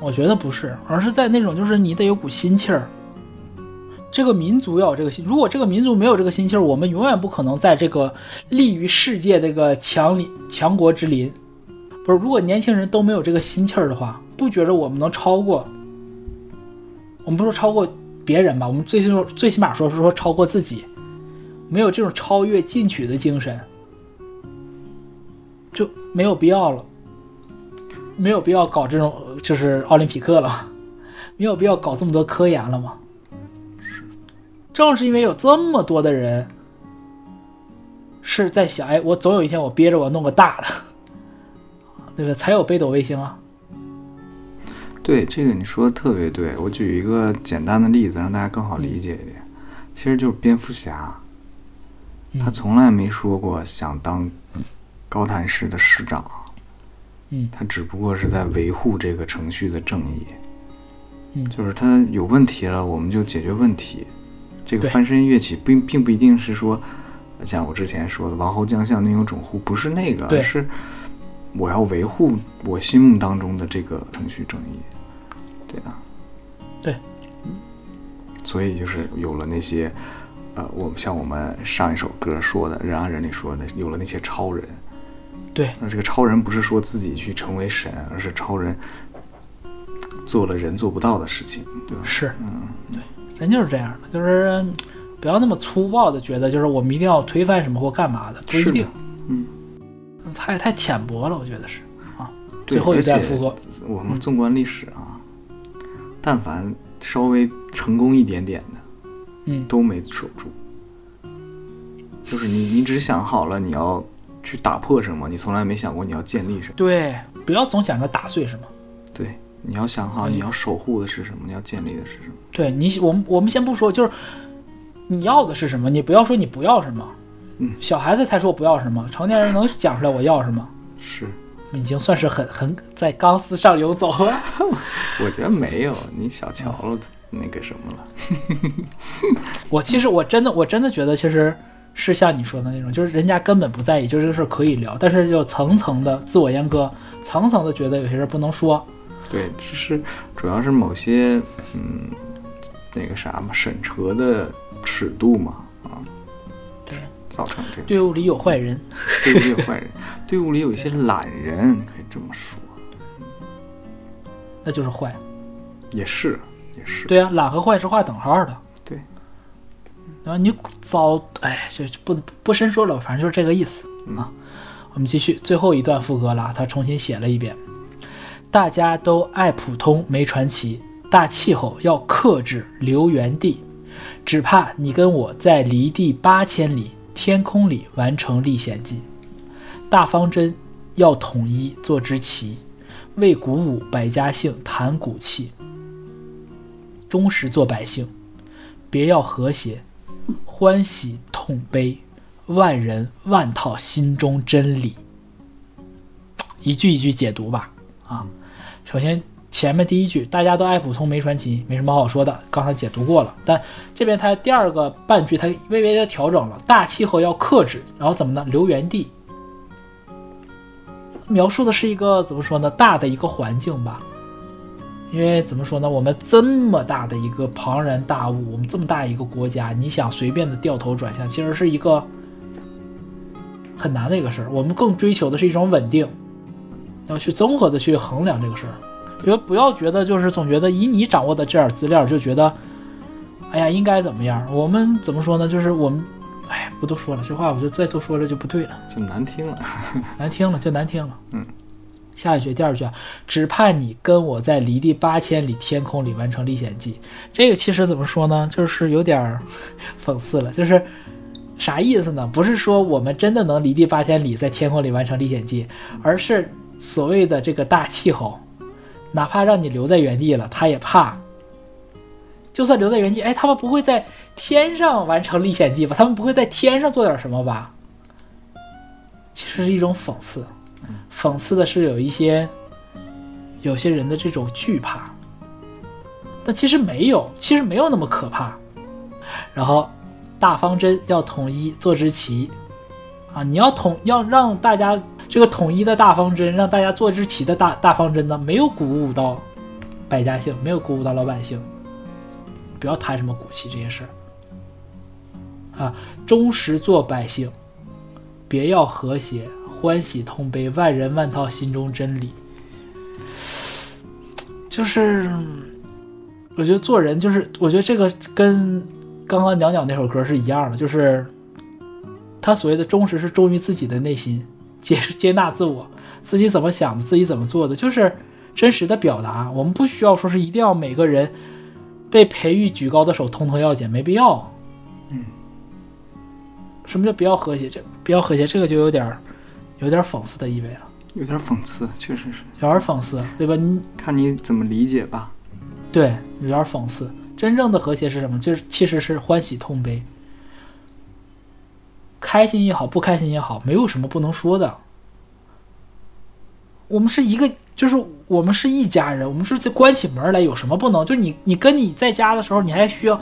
我觉得不是，而是在那种就是你得有股心气儿，这个民族要有这个心，如果这个民族没有这个心气儿，我们永远不可能在这个立于世界这个强国之林。不是，如果年轻人都没有这个心气儿的话，不觉得我们能超过，我们不说超过别人吧，我们最起码说超过自己，没有这种超越进取的精神。就没有必要了，没有必要搞这种就是奥林匹克了，没有必要搞这么多科研了嘛。正是因为有这么多的人是在想，哎，我总有一天我憋着我弄个大的，对不对？才有北斗卫星啊。对，这个你说的特别对，我举一个简单的例子让大家更好理解一点，其实就是蝙蝠侠，他从来没说过想当高谭市的市长，他只不过是在维护这个程序的正义，就是他有问题了我们就解决问题，这个翻身跃起并不一定是说像我之前说的王侯将相宁有种乎，不是那个，而是我要维护我心目当中的这个程序正义，对啊，对，所以就是有了那些我们像我们上一首歌说的人啊人里说的，有了那些超人，对，那这个超人不是说自己去成为神，而是超人做了人做不到的事情，对吧？是，对，人就是这样的，就是不要那么粗暴的觉得就是我们一定要推翻什么或干嘛的，不一定，太浅薄了，我觉得是啊。最后一代复国，我们纵观历史啊，但凡稍微成功一点点的，都没守住。就是你只想好了你要去打破什么，你从来没想过你要建立什么。对，不要总想着打碎什么。对，你要想好你要守护的是什么，你要建立的是什么。对，我们先不说，就是你要的是什么，你不要说你不要什么。小孩子才说不要什么，成年人能讲出来我要什么。是，已经算是很在钢丝上游走了。我觉得没有，你小瞧了那个什么了。我真的觉得其实。是像你说的那种，就是人家根本不在意，就这个事可以聊，但是就层层的自我阉割，层层的觉得有些事不能说，对，就是主要是某些审核的尺度嘛，啊，对，造成这个队伍里有坏人，队伍里有一些懒人，可以这么说，那就是坏，也是，对啊，懒和坏是画等号的，对，然后你不深说了，反正就是这个意思啊。我们继续最后一段副歌了，他重新写了一遍。大家都爱普通没传奇，大气候要克制留原地，只怕你跟我在离地8000里天空里完成历险记。大方针要统一做支旗，为鼓舞百家姓谈骨气，忠实做百姓，别要和谐，欢喜痛悲，万人万套心中真理。一句一句解读吧啊，首先前面第一句大家都爱普通没传奇，没什么好说的，刚才解读过了。但这边他第二个半句他微微的调整了，大气候要克制，然后怎么呢？留原地，描述的是一个怎么说呢，大的一个环境吧。因为怎么说呢，我们这么大的一个庞然大物，我们这么大一个国家，你想随便的掉头转向，其实是一个很难的一个事儿。我们更追求的是一种稳定，要去综合的去衡量这个事儿，因为不要觉得就是总觉得以你掌握的这点资料就觉得，哎呀应该怎么样？我们怎么说呢？就是我们，哎，不多说了，这话我就再多说了就不对了，就难听了，难听了。嗯。下一句第二句，只盼你跟我在离地8000里天空里完成历险记。这个其实怎么说呢，就是有点讽刺了，就是啥意思呢？不是说我们真的能离地8000里在天空里完成历险记，而是所谓的这个大气候，哪怕让你留在原地了，他也怕，就算留在原地，哎，他们不会在天上完成历险记吧？他们不会在天上做点什么吧？其实是一种讽刺，讽刺的是有些人的这种惧怕，但其实没有那么可怕。然后大方针要统一做支旗啊，你要让大家这个统一的大方针，让大家做支旗的大方针呢，没有鼓舞到百家姓，没有鼓舞到老百姓，不要谈什么骨气这些事儿啊。忠实做百姓，别要和谐，欢喜痛悲，万人万套心中真理。就是我觉得做人，就是我觉得这个跟刚刚袅袅那首歌是一样的，就是他所谓的忠实是忠于自己的内心，接纳自我，自己怎么想的自己怎么做的，就是真实的表达。我们不需要说是一定要每个人被培育举高的手通通要捡，没必要。什么叫不要和谐？这个就有点讽刺的意味了，有点讽刺，确实是有点讽刺，对吧？你看你怎么理解吧。对，有点讽刺。真正的和谐是什么？就是其实是欢喜痛悲，开心也好，不开心也好，没有什么不能说的。我们是一个，就是我们是一家人，我们是关起门来，有什么不能？就是你跟你在家的时候，你还需要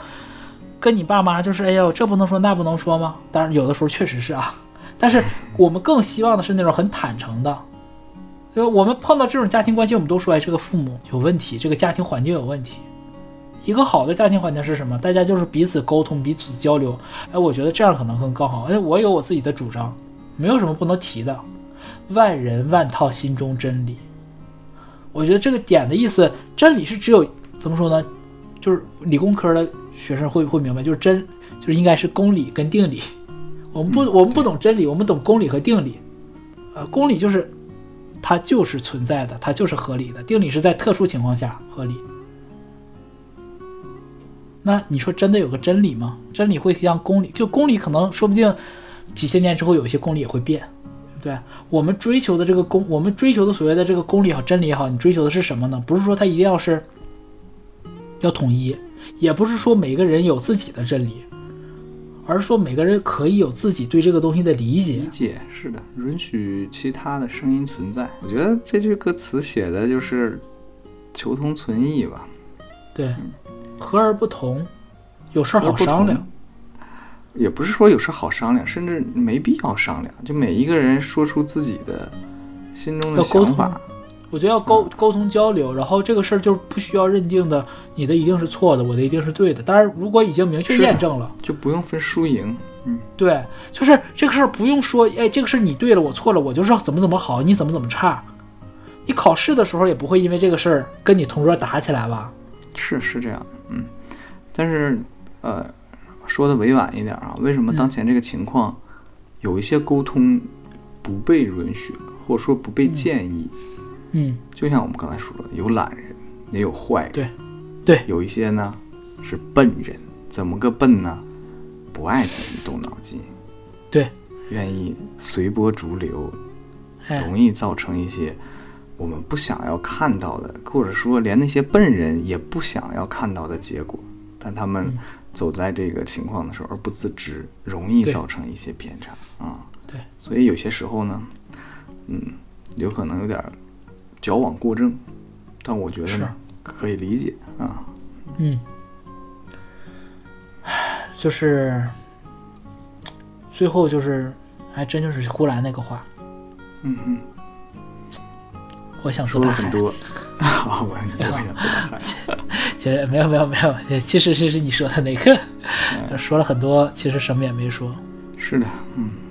跟你爸妈，就是哎呦这不能说那不能说吗？当然有的时候确实是啊，但是我们更希望的是那种很坦诚的。我们碰到这种家庭关系，我们都说哎这个父母有问题，这个家庭环境有问题。一个好的家庭环境是什么？大家就是彼此沟通，彼此交流。哎，我觉得这样可能更好。哎，我有我自己的主张，没有什么不能提的。万人万套心中真理，我觉得这个点的意思，真理是只有怎么说呢？就是理工科的学生会明白，就是真就是应该是公理跟定理。我们不懂真理，我们懂公理和定理。公理就是它就是存在的，它就是合理的；定理是在特殊情况下合理。那你说真的有个真理吗？真理会像公理，就公理可能说不定几千年之后有一些公理也会变，对，我们追求的所谓的这个公理也好，真理也好，你追求的是什么呢？不是说它一定要统一，也不是说每个人有自己的真理，而是说每个人可以有自己对这个东西的理解，是的，允许其他的声音存在。我觉得这句歌词写的就是求同存异吧，对。和而不同，有事好商量。也不是说有事好商量，甚至没必要商量，就每一个人说出自己的心中的想法，我觉得要沟通交流，然后这个事儿就是不需要认定的，你的一定是错的，我的一定是对的。当然，如果已经明确验证了，就不用分输赢。嗯，对，就是这个事儿不用说，哎，这个事儿你对了，我错了，我就是怎么怎么好，你怎么怎么差。你考试的时候也不会因为这个事儿跟你同桌打起来吧？是这样，嗯。但是，说的委婉一点啊，为什么当前这个情况，有一些沟通不被允许，或者说不被建议？嗯，就像我们刚才说的，有懒人，也有坏人，对，有一些呢是笨人，怎么个笨呢？不爱自己动脑筋，对，愿意随波逐流，容易造成一些我们不想要看到的，或者说连那些笨人也不想要看到的结果，但他们走在这个情况的时候而不自知，容易造成一些偏差啊。对，所以有些时候呢，有可能有点矫枉过正，但我觉得呢可以理解啊。就是最后就是还真就是呼兰那个话，我想说了很多，我想做大海。其实没有，其实是你说的那个，说了很多，其实什么也没说。是的，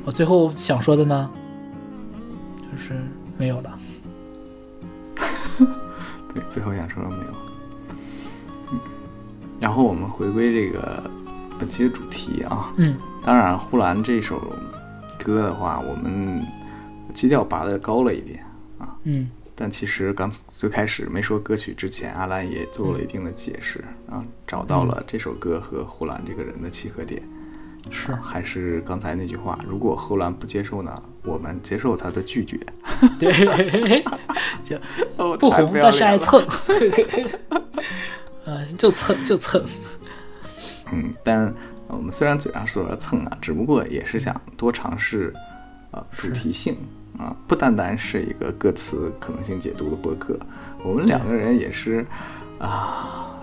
我最后想说的呢，就是没有了。对，最后想说的没有。然后我们回归这个本期的主题啊，当然呼兰这首歌的话，我们基调拔得高了一点啊，但其实刚最开始没说歌曲之前，阿兰也做了一定的解释啊，找到了这首歌和呼兰这个人的契合点。是还是刚才那句话，如果呼兰不接受呢，我们接受他的拒绝。对，就不红但是爱蹭，就蹭。但我们虽然嘴上说蹭啊，只不过也是想多尝试主题性。不单单是一个歌词可能性解读的播客，我们两个人也是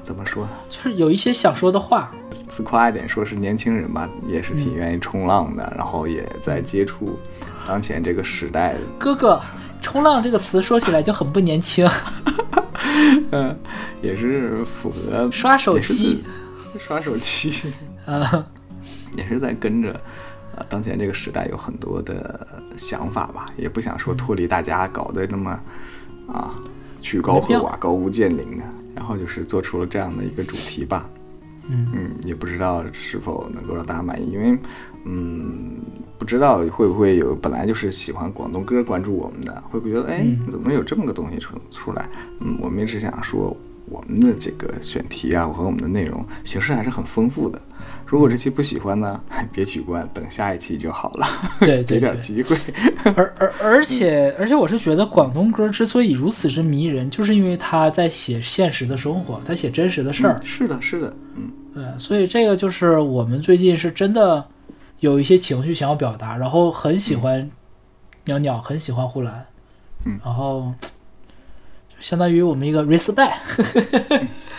怎么说呢，就是有一些想说的话，自夸一点说是年轻人吧，也是挺愿意冲浪的，然后也在接触当前这个时代的。哥哥，冲浪这个词说起来就很不年轻。也是符合刷手机也是在跟着当前这个时代有很多的想法吧，也不想说脱离大家搞得那么曲高和寡、高屋建瓴的，然后就是做出了这样的一个主题吧。也不知道是否能够让大家满意，因为不知道会不会有本来就是喜欢广东歌关注我们的，会不会觉得怎么有这么个东西出来？我们一直想说我们的这个选题啊和我们的内容形式还是很丰富的。如果这期不喜欢呢，别取关，等下一期就好了。对，给点机会。而且我是觉得广东歌之所以如此之迷人，就是因为他在写现实的生活，他写真实的事儿。是的，对，所以这个就是我们最近是真的有一些情绪想要表达，然后很喜欢鸟，很喜欢呼兰，然后就相当于我们一个 respect。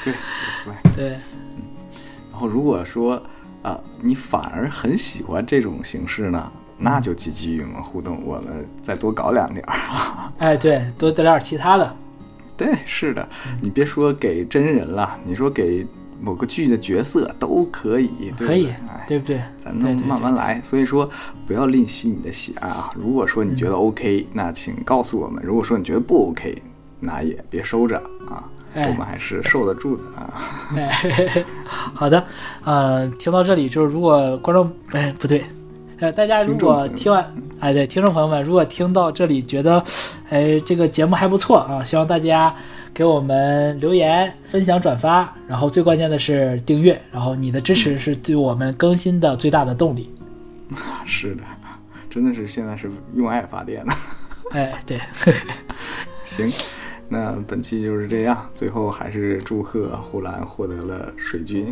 对 respect。对，然后如果说。你反而很喜欢这种形式呢，那就积极与我们互动，我们再多搞两点。哎，对，多得点其他的。对，是的，你别说给真人了，你说给某个剧的角色都可以，对不对？对不对？咱们慢慢来。所以说，不要吝惜你的喜爱啊！如果说你觉得 OK，那请告诉我们；如果说你觉得不 OK，那也别收着啊。我们还是受得住的啊。好的，听到这里就是，如果观众不对，大家如果听完，对，听众朋友们，如果听到这里觉得，这个节目还不错啊，希望大家给我们留言、分享、转发，然后最关键的是订阅，然后你的支持是对我们更新的最大的动力。是的，真的是现在是用爱发电了。对。行。那本期就是这样，最后还是祝贺呼兰获得了水军。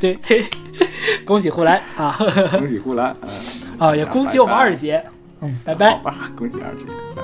对，恭喜呼兰啊！恭喜呼兰啊！也恭喜我们二姐。拜拜。好吧，恭喜二姐。拜拜。